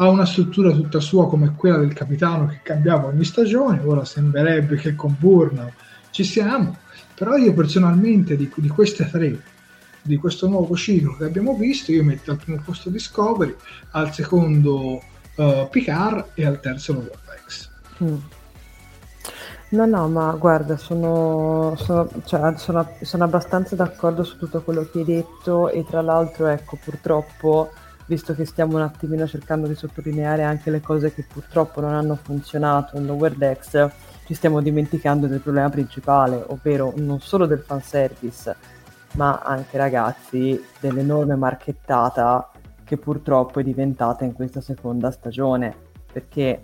Ha una struttura tutta sua, come quella del capitano che cambiava ogni stagione. Ora sembrerebbe che con Burnout ci siamo, però io personalmente di, di queste tre, di questo nuovo ciclo che abbiamo visto, io metto al primo posto Discovery, al secondo uh, Picard e al terzo Lower Decks. Mm. No, no, ma guarda, sono, sono, cioè, sono, sono abbastanza d'accordo su tutto quello che hai detto, e tra l'altro, ecco, purtroppo, visto che stiamo un attimino cercando di sottolineare anche le cose che purtroppo non hanno funzionato in Lower Decks, ci stiamo dimenticando del problema principale, ovvero non solo del fanservice, ma anche, ragazzi, dell'enorme marchettata che purtroppo è diventata in questa seconda stagione, perché,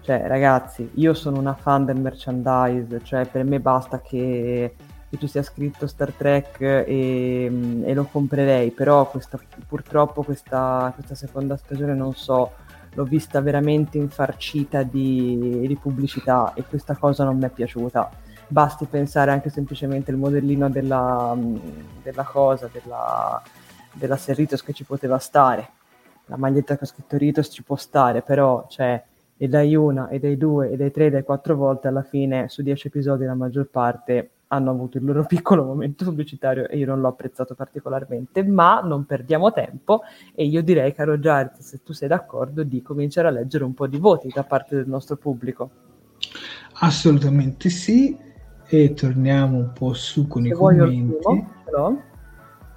cioè, ragazzi, io sono una fan del merchandise, cioè per me basta che, che ci sia scritto Star Trek e, e lo comprerei, però questa, purtroppo questa, questa seconda stagione, non so, l'ho vista veramente infarcita di, di pubblicità, e questa cosa non mi è piaciuta. Basti pensare anche semplicemente al modellino della, della cosa, della, della Cerritos, che ci poteva stare. La maglietta che ho scritto Ritos ci può stare, però, cioè, e dai una, e dai due, e dai tre, e dai quattro volte, alla fine, su dieci episodi, la maggior parte hanno avuto il loro piccolo momento pubblicitario, e io non l'ho apprezzato particolarmente, ma non perdiamo tempo, e io direi, caro Jared, se tu sei d'accordo, di cominciare a leggere un po' di voti da parte del nostro pubblico. Assolutamente sì. E torniamo un po' su con se i commenti. Primo,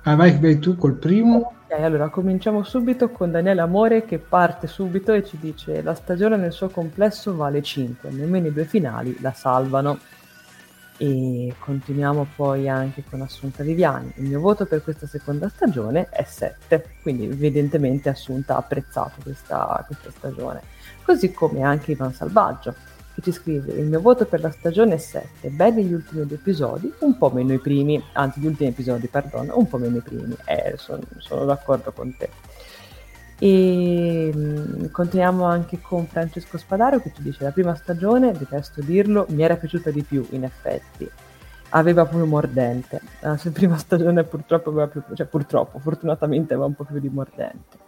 ah, vai, vai tu col primo. Ok, allora cominciamo subito con Daniele Amore, che parte subito e ci dice: la stagione nel suo complesso vale cinque, nemmeno i due finali la salvano. E continuiamo poi anche con Assunta Viviani: il mio voto per questa seconda stagione è sette, quindi evidentemente Assunta ha apprezzato questa, questa stagione, così come anche Ivan Salvaggio, che ci scrive: il mio voto per la stagione è sette, belli gli ultimi due episodi, un po' meno i primi, anzi gli ultimi episodi, perdono, un po' meno i primi, eh, sono, sono d'accordo con te. E mh, continuiamo anche con Francesco Spadaro, che ci dice: la prima stagione, detesto dirlo, mi era piaciuta di più, in effetti, aveva più mordente, la sua prima stagione purtroppo aveva più, cioè purtroppo, fortunatamente aveva un po' più di mordente.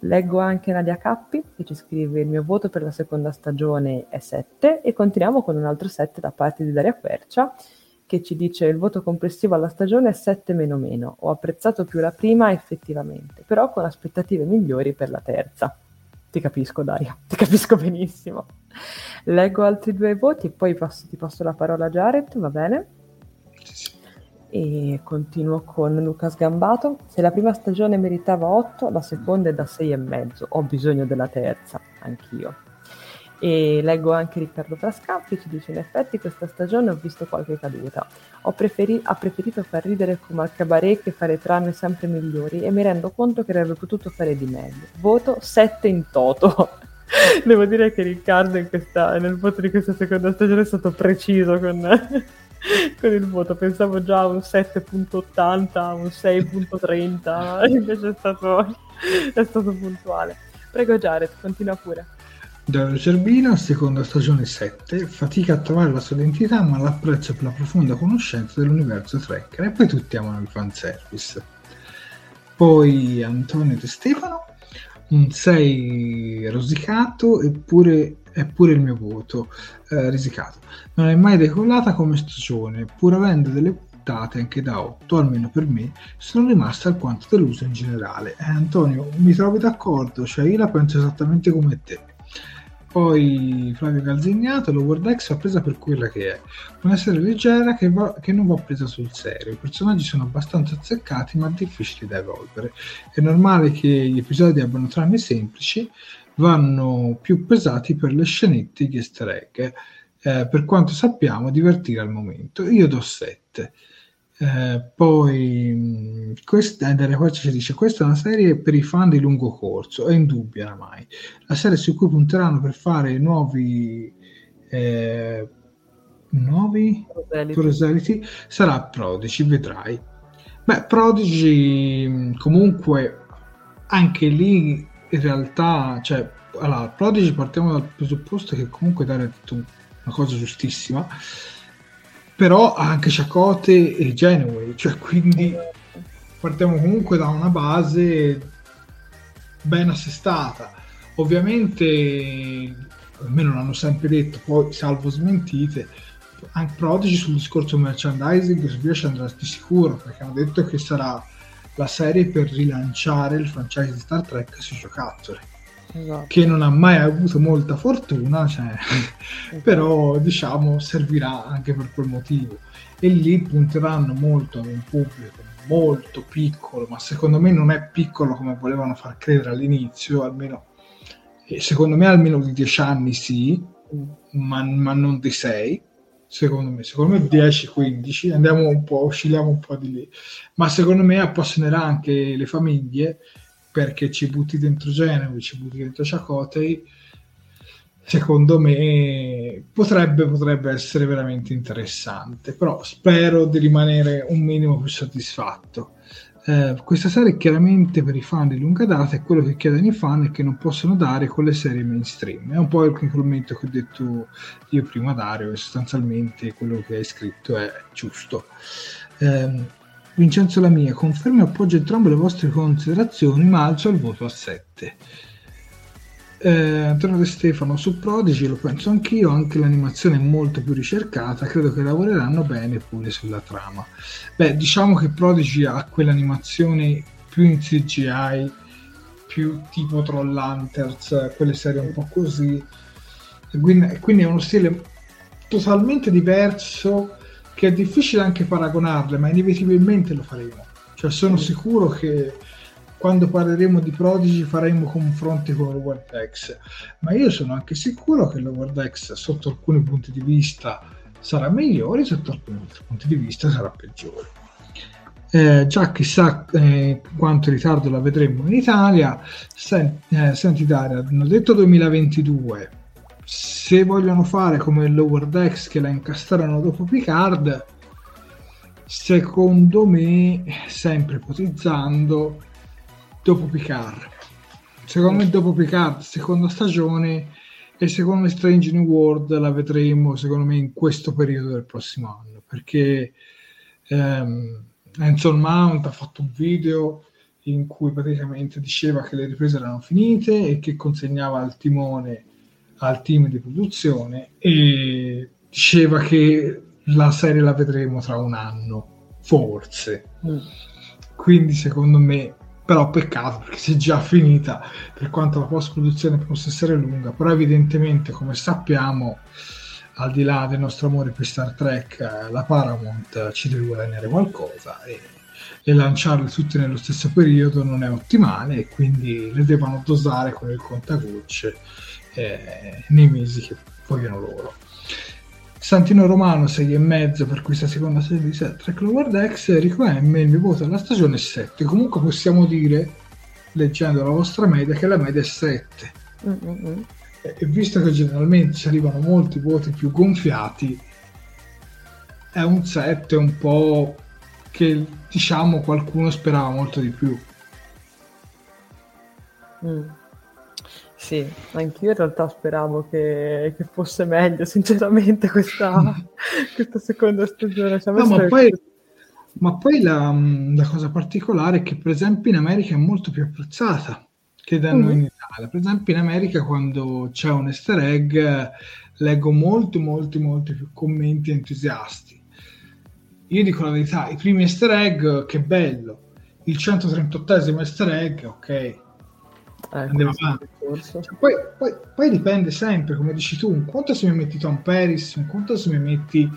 Leggo anche Nadia Cappi, che ci scrive: il mio voto per la seconda stagione è sette, e continuiamo con un altro sette da parte di Daria Quercia, che ci dice: il voto complessivo alla stagione è sette meno meno, ho apprezzato più la prima effettivamente, però con aspettative migliori per la terza. Ti capisco, Daria, ti capisco benissimo. Leggo altri due voti e poi passo, ti passo la parola a Jared, va bene? E continuo con Lucas Gambato: se la prima stagione meritava otto, la seconda è da sei e mezzo, ho bisogno della terza, anch'io. E leggo anche Riccardo Frascappi, ci dice: in effetti questa stagione ho visto qualche caduta, ho preferi- ha preferito far ridere come al cabaret che fare trame sempre migliori, e mi rendo conto che avrebbe potuto fare di meglio. Voto sette in toto. Devo dire che Riccardo in questa, nel voto di questa seconda stagione è stato preciso con... con il voto, pensavo già a un sette virgola ottanta, un sei virgola trenta, invece è stato, è stato puntuale. Prego Jared, continua pure. Dario Cerbino: seconda stagione sette, fatica a trovare la sua identità, ma l'apprezzo per la profonda conoscenza dell'universo Trek. E poi tutti amano il fanservice. poi Antonio De Stefano, un sei rosicato, eppure è pure il mio voto eh, risicato. Non è mai decollata come stagione, pur avendo delle puntate anche da otto, almeno per me, sono rimasta alquanto delusa in generale. Eh, Antonio, mi trovi d'accordo, cioè io la penso esattamente come te. Poi Flavio Calzignato, Lower Decks va presa per quella che è, una serie leggera che, va, che non va presa sul serio, i personaggi sono abbastanza azzeccati ma difficili da evolvere, è normale che gli episodi abbiano trame semplici, vanno più pesati per le scenette che easter egg, eh, per quanto sappiamo divertire al momento, io do sette. Eh, poi questa, ci dice, questa è una serie per i fan di lungo corso, è indubbia oramai la serie su cui punteranno per fare nuovi eh, nuovi Proseliti. Proseliti, sarà Prodigy, vedrai. Beh, Prodigy comunque anche lì in realtà, cioè, allora, Prodigy partiamo dal presupposto che comunque Dario ha detto una cosa giustissima, però ha anche Ciacote e Genway, cioè quindi partiamo comunque da una base ben assestata. Ovviamente, almeno l'hanno sempre detto, poi salvo smentite, anche Prodigy sul discorso merchandising su via ci andrà di sicuro, perché hanno detto che sarà la serie per rilanciare il franchise di Star Trek sui giocattoli. Esatto. Che non ha mai avuto molta fortuna, cioè, esatto. Però diciamo servirà anche per quel motivo, e lì punteranno molto ad un pubblico molto piccolo, ma secondo me non è piccolo come volevano far credere all'inizio, almeno secondo me almeno di dieci anni sì, ma, ma non di sei, secondo me secondo me dieci quindici, andiamo un po', oscilliamo un po' di lì, ma secondo me appassionerà anche le famiglie, perché ci butti dentro Genova, ci butti dentro Chakotay, secondo me potrebbe, potrebbe essere veramente interessante, però spero di rimanere un minimo più soddisfatto. Eh, questa serie chiaramente per i fan di lunga data è quello che chiedono i fan e che non possono dare con le serie mainstream, è un po' il commento che ho detto io prima Dario, e sostanzialmente quello che hai scritto è giusto. Eh, Vincenzo Lamia, confermo e appoggio entrambe le vostre considerazioni, ma alzo il voto a sette. Eh, Antonio De Stefano, su Prodigy lo penso anch'io, anche l'animazione è molto più ricercata, credo che lavoreranno bene pure sulla trama. Beh, diciamo che Prodigy ha quell'animazione più in C G I, più tipo Troll Hunters, quelle serie un po' così, quindi è uno stile totalmente diverso, che è difficile anche paragonarle, ma inevitabilmente lo faremo, cioè sono sicuro che quando parleremo di Prodigy faremo confronti con Lower Decks, ma io sono anche sicuro che Lower Decks sotto alcuni punti di vista sarà migliore, sotto alcuni punti di vista sarà peggiore. Eh, già chissà eh, quanto in ritardo la vedremo in Italia. Sen- eh, senti Daria, hanno detto duemilaventidue, se vogliono fare come Lower Decks che la incastrarono dopo Picard, secondo me, sempre ipotizzando, dopo Picard secondo me dopo Picard seconda stagione, e secondo me Strange New World la vedremo secondo me in questo periodo del prossimo anno, perché ehm, Anson Mount ha fatto un video in cui praticamente diceva che le riprese erano finite e che consegnava al timone al team di produzione, e diceva che la serie la vedremo tra un anno forse, mm. quindi secondo me, però peccato perché si è già finita, per quanto la post produzione possa essere lunga, però evidentemente come sappiamo, al di là del nostro amore per Star Trek, la Paramount ci deve guadagnare qualcosa, e, e lanciarle tutte nello stesso periodo non è ottimale, e quindi le devono dosare con il contagocce Eh, nei mesi che vogliono loro. Santino Romano sei e mezzo per questa seconda serie di Star Trek Lower Decks. Enrico M, il mio voto alla stagione è sette. Comunque possiamo dire, leggendo la vostra media, che la media è sette, mm-hmm. e, e visto che generalmente ci arrivano molti voti più gonfiati, è un sette un po' che diciamo qualcuno sperava molto di più. mm. Sì, anch'io in realtà speravo che, che fosse meglio, sinceramente, questa, questa seconda stagione. Cioè, no, ma poi, Ma poi la, la cosa particolare è che per esempio in America è molto più apprezzata che da noi in Italia. Per esempio in America quando c'è un easter egg leggo molti molti molti più commenti entusiasti. Io dico la verità, i primi easter egg che bello, il centotrentottesimo easter egg ok, andiamo avanti. Cioè, poi, poi, poi dipende sempre, come dici tu, un conto se mi metti Tom Paris, un conto se mi metti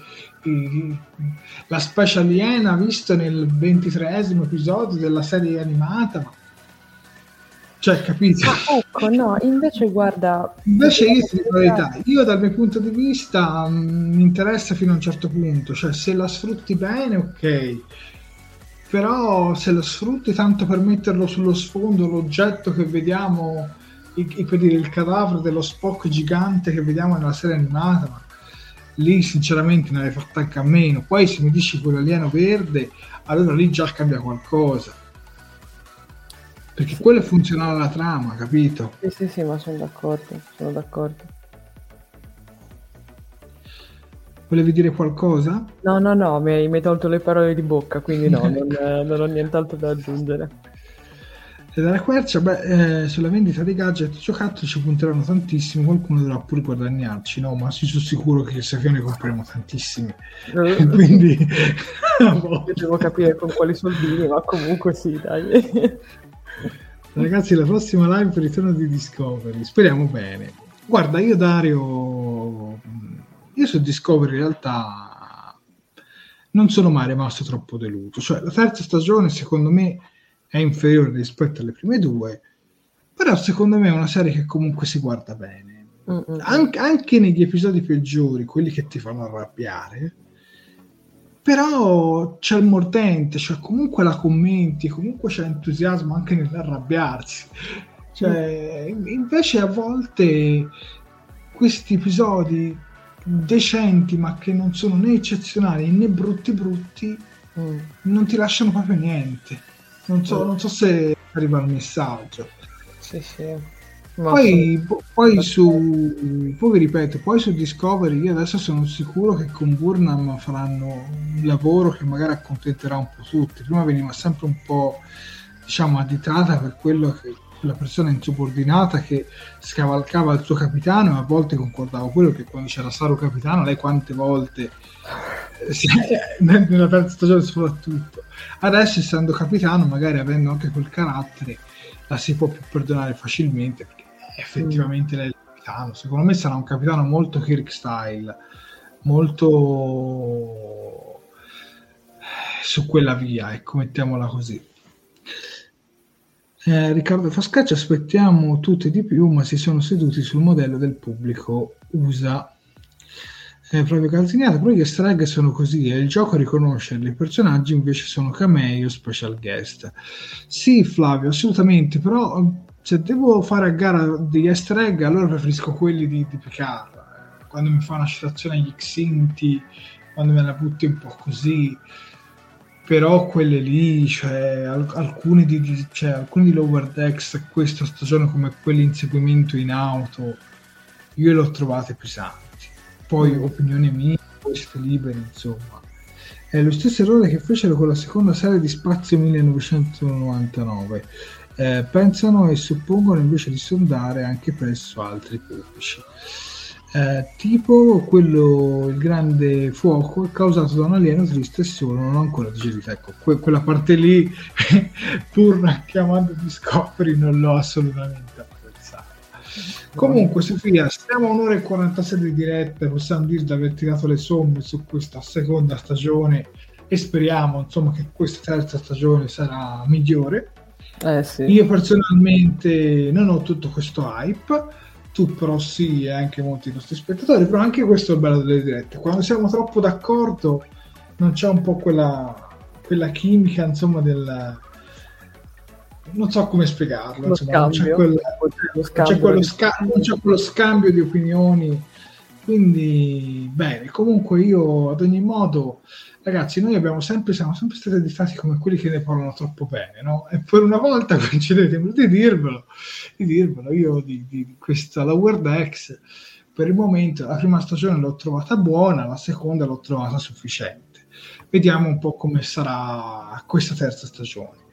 eh, la specie aliena vista nel ventitreesimo episodio della serie animata, ma... cioè capito? Ah, ecco, no, invece guarda, invece io, in verità, io dal mio punto di vista mh, mi interessa fino a un certo punto, cioè se la sfrutti bene ok, però se lo sfrutti tanto per metterlo sullo sfondo, l'oggetto che vediamo, il, per dire, il cadavere dello Spock gigante che vediamo nella serie animata, ma lì sinceramente ne avevi fatto anche a meno. Poi se mi dici quell'alieno verde, allora lì già cambia qualcosa, perché sì, quello funziona la trama, capito? Sì sì sì, ma sono d'accordo, sono d'accordo. Volevi dire qualcosa? No, no, no, mi hai, mi hai tolto le parole di bocca, quindi no, non, non ho nient'altro da aggiungere. E dalla quercia, beh, eh, sulla vendita dei gadget giocattoli ci punteranno tantissimo, qualcuno dovrà pure guadagnarci, no? Ma sì, sono sicuro che se ne compriamo tantissimi, quindi... Io devo capire con quali soldini, ma comunque sì, dai. Ragazzi, la prossima live per il ritorno di Discovery, speriamo bene. Guarda, io Dario... Io su Discovery in realtà non sono mai rimasto troppo deluso, cioè la terza stagione secondo me è inferiore rispetto alle prime due, però secondo me è una serie che comunque si guarda bene. An- anche negli episodi peggiori, quelli che ti fanno arrabbiare, però c'è il mordente, cioè comunque la commenti, comunque c'è entusiasmo anche nell'arrabbiarsi, cioè invece a volte questi episodi decenti ma che non sono né eccezionali né brutti brutti mm. non ti lasciano proprio niente, non so, mm. non so se arriva il messaggio. Sì, sì. Ma poi sono... po- poi su poi vi ripeto, poi su Discovery io adesso sono sicuro che con Burnham faranno un lavoro che magari accontenterà un po' tutti. Prima veniva sempre un po', diciamo, additata per quello che la persona insubordinata che scavalcava il suo capitano, e a volte concordavo quello che quando c'era Saru capitano, lei quante volte si, nella terza stagione soprattutto, adesso essendo capitano magari avendo anche quel carattere la si può più perdonare facilmente, perché effettivamente mm. lei è il capitano. Secondo me sarà un capitano molto Kirk style, molto su quella via, ecco, mettiamola così. Eh, Riccardo Foscacci, aspettiamo tutti di più, ma si sono seduti sul modello del pubblico U S A. Eh, proprio Calziniata, però gli easter egg sono così, è il gioco riconoscerli, i personaggi invece sono cameo, special guest. Sì Flavio, assolutamente, però se devo fare a gara degli easter egg allora preferisco quelli di, di Picard, eh, quando mi fa una citazione agli Xindi, quando me la butti un po' così. Però quelle lì, cioè alcuni di, cioè, alcuni di Lower Decks questa stagione, come quelli in seguimento in auto, io le ho trovate pesanti. Poi opinione mia, poi siete liberi, insomma. È lo stesso errore che fecero con la seconda serie di Spazio millenovecentonovantanove. Eh, pensano e suppongono invece di sondare anche presso altri pubblici. Eh, tipo quello, il grande fuoco causato da un alieno triste e solo non ho ancora digerito, ecco, que- quella parte lì pur chiamando Discovery non l'ho assolutamente apprezzata. Comunque Sofia, stiamo a un'ora e quarantasei di diretta, possiamo dire di aver tirato le somme su questa seconda stagione e speriamo insomma che questa terza stagione sarà migliore. eh, sì. Io personalmente non ho tutto questo hype, tu però sì, e anche molti nostri spettatori, però anche questo è il bello delle dirette, quando siamo troppo d'accordo non c'è un po' quella, quella chimica, insomma, del, non so come spiegarlo, insomma, non c'è, quella, non, c'è quello sca- non c'è quello scambio di opinioni, quindi bene. Comunque io ad ogni modo, ragazzi, noi abbiamo sempre, siamo sempre stati editati come quelli che ne parlano troppo bene, no? E per una volta concedetemi di dirvelo, di dirvelo io di, di questa Lower Decks, per il momento la prima stagione l'ho trovata buona, la seconda l'ho trovata sufficiente. Vediamo un po' come sarà questa terza stagione.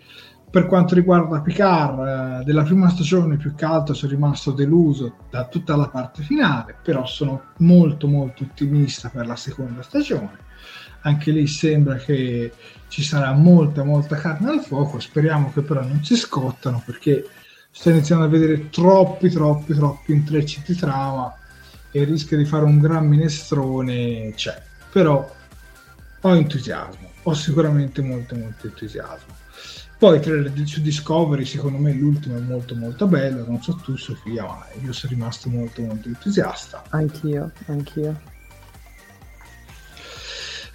Per quanto riguarda Picard, della prima stagione più che altro sono rimasto deluso da tutta la parte finale, però sono molto molto ottimista per la seconda stagione. Anche lì sembra che ci sarà molta molta carne al fuoco, speriamo che però non si scottano, perché sto iniziando a vedere troppi troppi troppi intrecci di trama e il rischio di fare un gran minestrone c'è. Però ho entusiasmo, ho sicuramente molto molto entusiasmo. Poi su Discovery secondo me l'ultimo è molto molto bello, non so tu Sofia, ma io sono rimasto molto molto entusiasta. Anch'io, anch'io.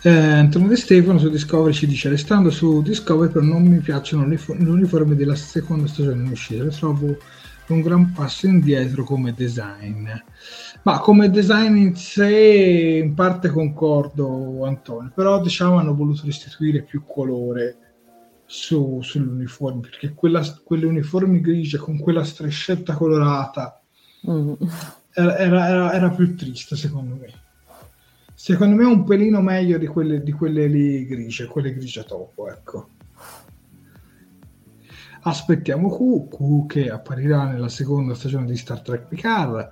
Eh, Antonio De Stefano su Discovery ci dice: restando su Discovery però non mi piacciono le uniformi della seconda stagione in uscita, le trovo un gran passo indietro come design. Ma come design in sé in parte concordo Antonio, però diciamo hanno voluto restituire più colore Su, sull'uniforme, perché quella, quelle uniformi grigie con quella striscetta colorata mm. era, era, era più triste secondo me secondo me un pelino meglio di quelle, di quelle lì grigie, quelle grigia topo, ecco. Aspettiamo Q, Q che apparirà nella seconda stagione di Star Trek Picard.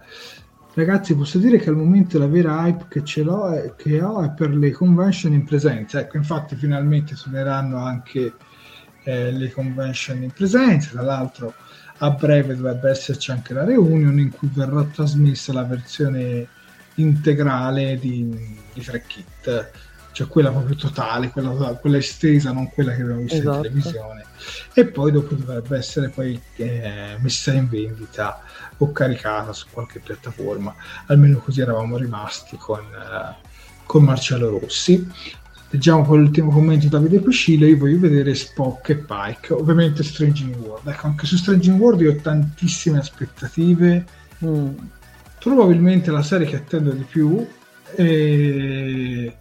Ragazzi, posso dire che al momento la vera hype che ce l'ho è, che ho è per le convention in presenza, ecco. Infatti finalmente suoneranno anche Eh, le convention in presenza, tra l'altro a breve dovrebbe esserci anche la reunion in cui verrà trasmessa la versione integrale di, di Trekit, cioè quella proprio totale, quella, quella estesa, non quella che abbiamo visto esatto. in televisione, e poi dopo dovrebbe essere poi eh, messa in vendita o caricata su qualche piattaforma, almeno così eravamo rimasti con, eh, con Marcello Rossi. Leggiamo con l'ultimo commento Davide Piscillo: io voglio vedere Spock e Pike, ovviamente Strange New World. Ecco, anche su Strange New World io ho tantissime aspettative, mm. probabilmente la serie che attendo di più, e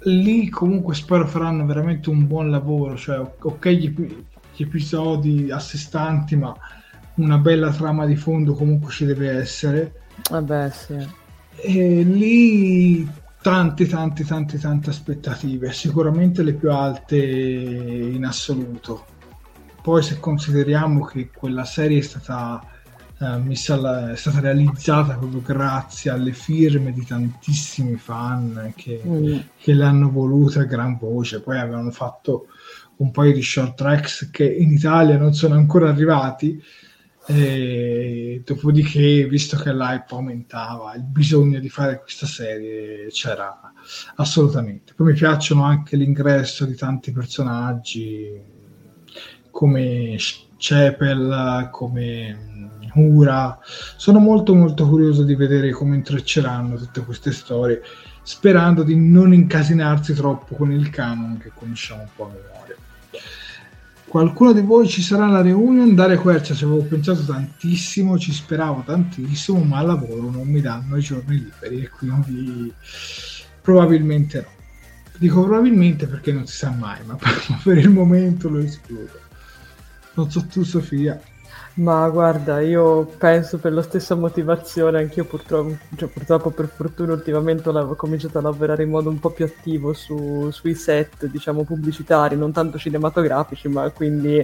lì comunque spero faranno veramente un buon lavoro, cioè ok gli, gli episodi a sé stanti, ma una bella trama di fondo comunque ci deve essere. Vabbè sì. E lì tante tante tante tante aspettative, sicuramente le più alte in assoluto. Poi se consideriamo che quella serie è stata eh, messa alla, è stata realizzata proprio grazie alle firme di tantissimi fan che, mm. che l'hanno voluta a gran voce. Poi avevano fatto un paio di short tracks che in Italia non sono ancora arrivati, e dopodiché, visto che l'hype aumentava, il bisogno di fare questa serie c'era assolutamente. Poi mi piacciono anche l'ingresso di tanti personaggi come Chapel, come Hura. Sono molto molto curioso di vedere come intrecceranno tutte queste storie, sperando di non incasinarsi troppo con il canon che conosciamo un po' a memoria. Qualcuno di voi ci sarà alla reunion? Dare quercia, ci avevo pensato tantissimo, ci speravo tantissimo, ma al lavoro non mi danno i giorni liberi e quindi probabilmente no. Dico probabilmente perché non si sa mai, ma per il momento lo escludo. Non so tu Sofia. Ma guarda, io penso per la stessa motivazione, anch'io purtroppo, cioè purtroppo per fortuna ultimamente ho cominciato a lavorare in modo un po' più attivo su, sui set, diciamo pubblicitari, non tanto cinematografici, ma quindi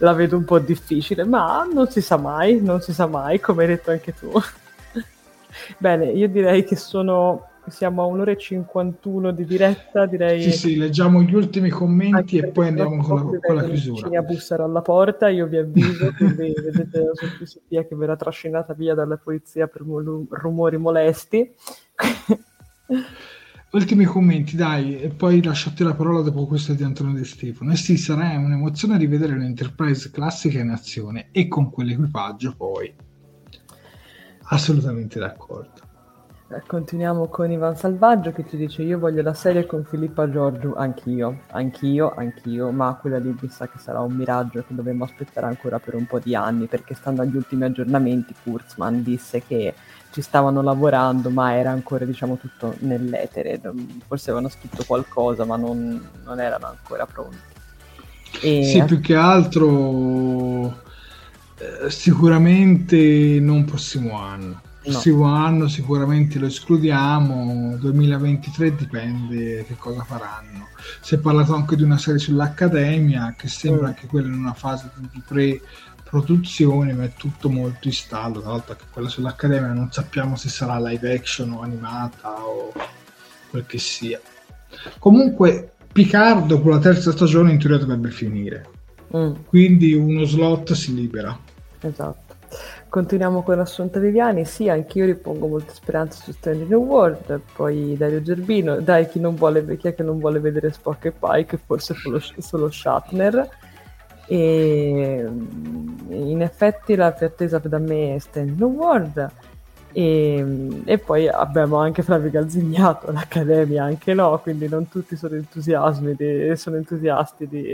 la vedo un po' difficile, ma non si sa mai, non si sa mai, come hai detto anche tu. Bene, io direi che sono... siamo a un'ora e cinquantuno di diretta, direi. Sì, sì, leggiamo gli ultimi commenti e poi andiamo con la, con la chiusura. Mi bussano alla porta, io vi avviso, quindi vedete Sofia che verrà trascinata via dalla polizia per mol- rumori molesti. Ultimi commenti, dai, e poi lascio a te la parola dopo questa di Antonio De Stefano. E sì, sarà un'emozione rivedere l'Enterprise classica in azione e con quell'equipaggio poi. Assolutamente d'accordo. Continuiamo con Ivan Salvaggio che ci dice: io voglio la serie con Filippa Giorgio. Anch'io, anch'io, anch'io, ma quella lì mi sa che sarà un miraggio che dovremmo aspettare ancora per un po' di anni, perché stando agli ultimi aggiornamenti Kurtzman disse che ci stavano lavorando ma era ancora diciamo tutto nell'etere, forse avevano scritto qualcosa ma non, non erano ancora pronti. E... sì, più che altro eh, sicuramente non prossimo anno. No. Season uno sicuramente lo escludiamo, duemilaventitré dipende che cosa faranno. Si è parlato anche di una serie sull'Accademia che sembra mm. anche quella in una fase di pre-produzione, ma è tutto molto in stallo. Tra l'altro che quella sull'Accademia non sappiamo se sarà live action o animata o quel che sia. Comunque Picard dopo la terza stagione in teoria dovrebbe finire, mm. quindi uno slot si libera. Esatto. Continuiamo con l'assunta Viviani. Sì, anch'io ripongo molte speranze su Strange New World. Poi Dario Gerbino, dai, chi non vuole, chi è che non vuole vedere Spock e Pike? Forse solo, solo Shatner. E in effetti la più attesa da me è Strange New World. E, e poi abbiamo anche Flavio Galzignato, l'Accademia anche no, quindi non tutti sono entusiasmi di, sono entusiasti di,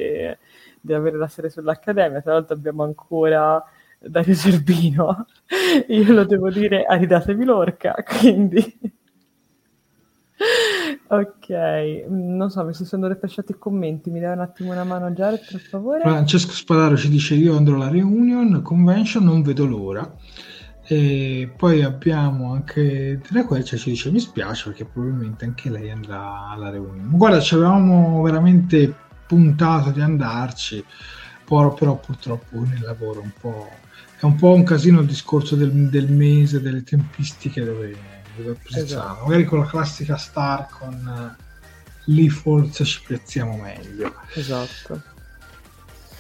di avere la serie sull'Accademia. Tra l'altro abbiamo ancora Dario Gerbino, io lo devo dire, aridatevi l'orca, quindi ok, non so, mi sono refresciati i commenti, mi dai un attimo una mano Jared per favore. Francesco Spadaro ci dice io andrò alla reunion convention, non vedo l'ora. E poi abbiamo anche Tina Quercia, ci dice mi spiace perché probabilmente anche lei andrà alla reunion. Guarda, ci avevamo veramente puntato di andarci, però purtroppo nel lavoro un po' è un po' un casino il discorso del, del mese, delle tempistiche dove, dove posizionare. Esatto. Magari con la classica Star, con lì forse ci piazziamo meglio. Esatto.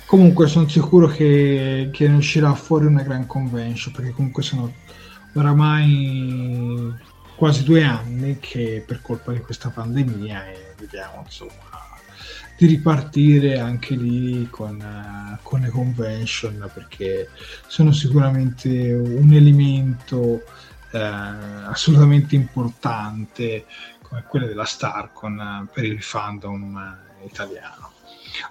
Comunque sono sicuro che, che ne uscirà fuori una gran convention, perché comunque sono oramai quasi due anni che per colpa di questa pandemia e vediamo insomma di ripartire anche lì con, uh, con le convention, perché sono sicuramente un elemento uh, assolutamente importante come quello della Starcon uh, per il fandom uh, italiano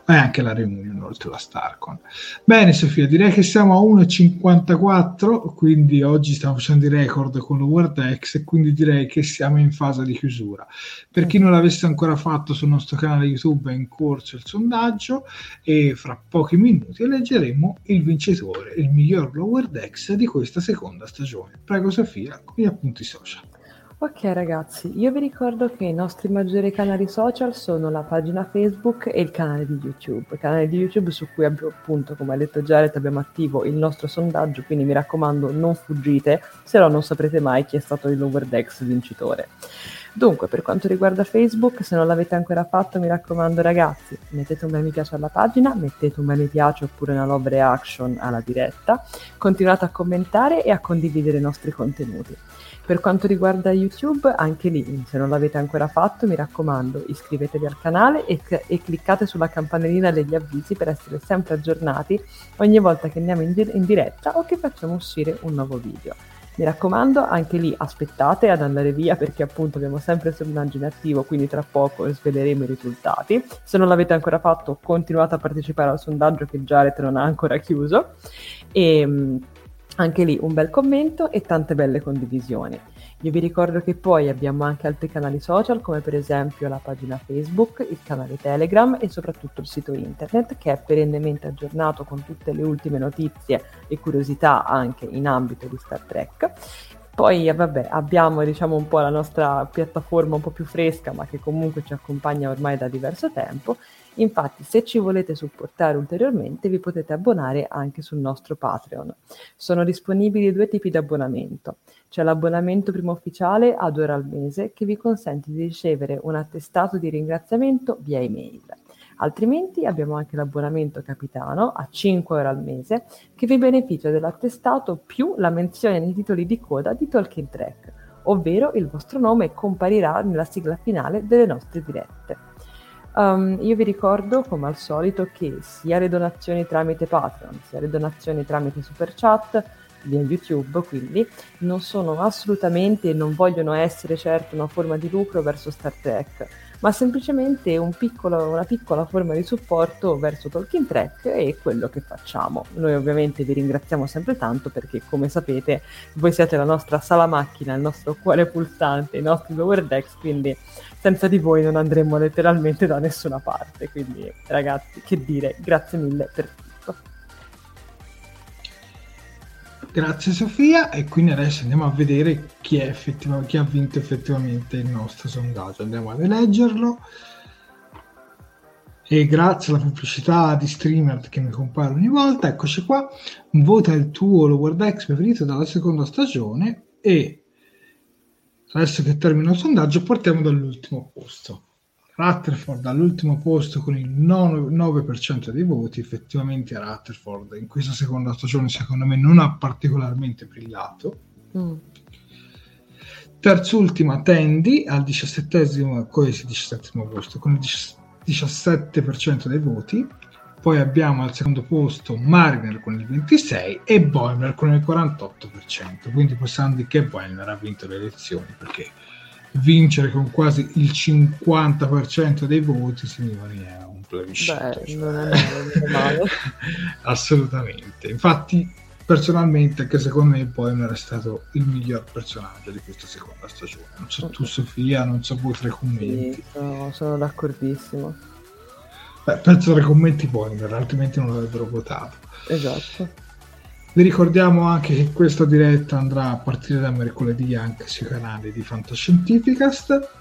e anche la reunion oltre la Starcon. Bene Sofia, direi che siamo a uno e cinquantaquattro, quindi oggi stiamo facendo i record con Lower Decks e quindi direi che siamo in fase di chiusura. Per chi non l'avesse ancora fatto, sul nostro canale YouTube è in corso il sondaggio e fra pochi minuti eleggeremo il vincitore, il miglior Lower Decks di questa seconda stagione. Prego Sofia, con gli appunti social. Ok ragazzi, io vi ricordo che i nostri maggiori canali social sono la pagina Facebook e il canale di YouTube. Il canale di YouTube su cui abbiamo appunto, come ha detto Jared, abbiamo attivo il nostro sondaggio, quindi mi raccomando non fuggite, se no non saprete mai chi è stato il Lower Decks vincitore. Dunque, per quanto riguarda Facebook, se non l'avete ancora fatto, mi raccomando ragazzi, mettete un bel mi piace alla pagina, mettete un bel mi piace oppure una love reaction alla diretta, continuate a commentare e a condividere i nostri contenuti. Per quanto riguarda YouTube, anche lì, se non l'avete ancora fatto, mi raccomando, iscrivetevi al canale e, c- e cliccate sulla campanellina degli avvisi per essere sempre aggiornati ogni volta che andiamo in, di- in diretta o che facciamo uscire un nuovo video. Mi raccomando, anche lì aspettate ad andare via perché appunto abbiamo sempre il sondaggio in attivo, quindi tra poco sveleremo i risultati. Se non l'avete ancora fatto, continuate a partecipare al sondaggio che Jared non ha ancora chiuso. E anche lì un bel commento e tante belle condivisioni. Io vi ricordo che poi abbiamo anche altri canali social, come per esempio la pagina Facebook, il canale Telegram e soprattutto il sito internet, che è perennemente aggiornato con tutte le ultime notizie e curiosità anche in ambito di Star Trek. Poi eh, vabbè, abbiamo diciamo un po' la nostra piattaforma un po' più fresca, ma che comunque ci accompagna ormai da diverso tempo. Infatti, se ci volete supportare ulteriormente, vi potete abbonare anche sul nostro Patreon. Sono disponibili due tipi di abbonamento. C'è l'abbonamento primo ufficiale ad ora al mese, che vi consente di ricevere un attestato di ringraziamento via email. Altrimenti abbiamo anche l'abbonamento capitano a cinque euro al mese, che vi beneficia dell'attestato più la menzione nei titoli di coda di Talking Trek, ovvero il vostro nome comparirà nella sigla finale delle nostre dirette. Um, io vi ricordo come al solito che sia le donazioni tramite Patreon, sia le donazioni tramite Super Chat via YouTube, quindi non sono assolutamente e non vogliono essere certo una forma di lucro verso Star Trek, ma semplicemente un piccolo, una piccola forma di supporto verso Talking Trek e quello che facciamo. Noi ovviamente vi ringraziamo sempre tanto perché, come sapete, voi siete la nostra sala macchina, il nostro cuore pulsante, i nostri Lower Decks, quindi senza di voi non andremo letteralmente da nessuna parte. Quindi ragazzi, che dire, grazie mille per tutto. Grazie Sofia, e quindi adesso andiamo a vedere chi, è effettiv- chi ha vinto effettivamente il nostro sondaggio. Andiamo a leggerlo. E grazie alla pubblicità di streamer che mi compare ogni volta, eccoci qua. Vota il tuo Lower Decks preferito dalla seconda stagione, e adesso che termina il sondaggio partiamo dall'ultimo posto. Rutherford all'ultimo posto con il nove per cento dei voti. Effettivamente Rutherford in questa seconda stagione secondo me non ha particolarmente brillato. Mm. Terzultima Tendi al diciassettesimo, diciassettesimo posto con il diciassette per cento dei voti. Poi abbiamo al secondo posto Mariner con il ventisei per cento e Boimler con il quarantotto per cento. Quindi possiamo dire che Boimler ha vinto le elezioni, perché vincere con quasi il cinquanta per cento dei voti signori è un plebiscito. Beh, cioè... non è male, non è male. Assolutamente, infatti personalmente anche secondo me Boimler è stato il miglior personaggio di questa seconda stagione. Non so tu Sofia, non so voi tra i commenti. Sì, no, sono d'accordissimo. Beh, penso tra i commenti Boimler, altrimenti non l'avrebbero votato. Esatto. Vi ricordiamo anche che questa diretta andrà a partire da mercoledì anche sui canali di Fantascientificast.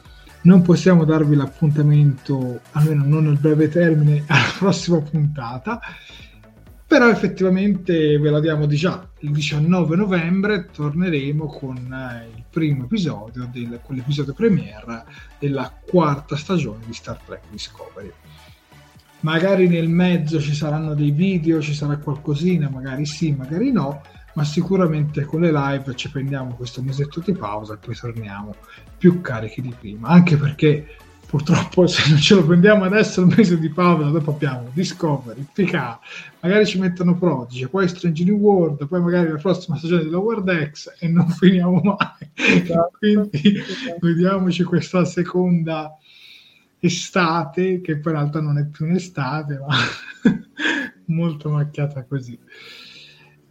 Non possiamo darvi l'appuntamento, almeno non nel breve termine, alla prossima puntata, però effettivamente ve la diamo di già. Il diciannove novembre torneremo con il primo episodio, del, quell'episodio premiere della quarta stagione di Star Trek Discovery. Magari nel mezzo ci saranno dei video, ci sarà qualcosina, magari sì, magari no, ma sicuramente con le live ci prendiamo questo mesetto di pausa e poi torniamo più carichi di prima, anche perché purtroppo se non ce lo prendiamo adesso il mese di pausa, dopo abbiamo Discovery, Picard, magari ci mettono Prodigy, poi Strange New World, poi magari la prossima stagione di Lower Decks e non finiamo mai. Esatto. Quindi esatto. Vediamoci questa seconda estate, che peraltro non è più un'estate ma molto macchiata così.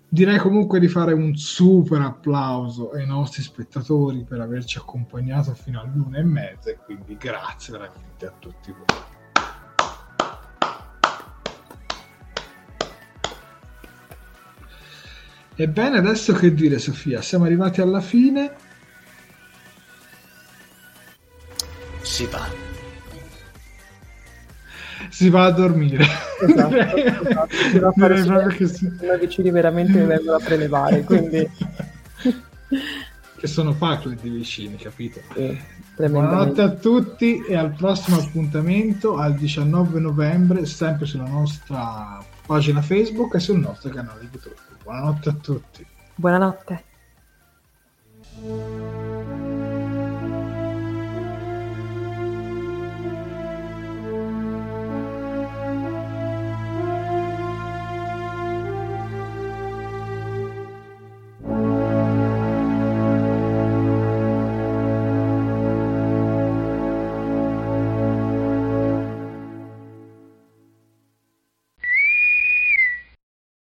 Direi comunque di fare un super applauso ai nostri spettatori per averci accompagnato fino all'una e mezza, e quindi grazie veramente a tutti voi. Ebbene, adesso che dire Sofia, siamo arrivati alla fine, si va si va a dormire. Esatto, esatto. Si va a fare una che decidi veramente mi vengono a prelevare, quindi che sono Pakled di vicini, capito? Sì, buonanotte a tutti e al prossimo appuntamento al diciannove novembre, sempre sulla nostra pagina Facebook e sul nostro canale YouTube. Buonanotte a tutti. Buonanotte.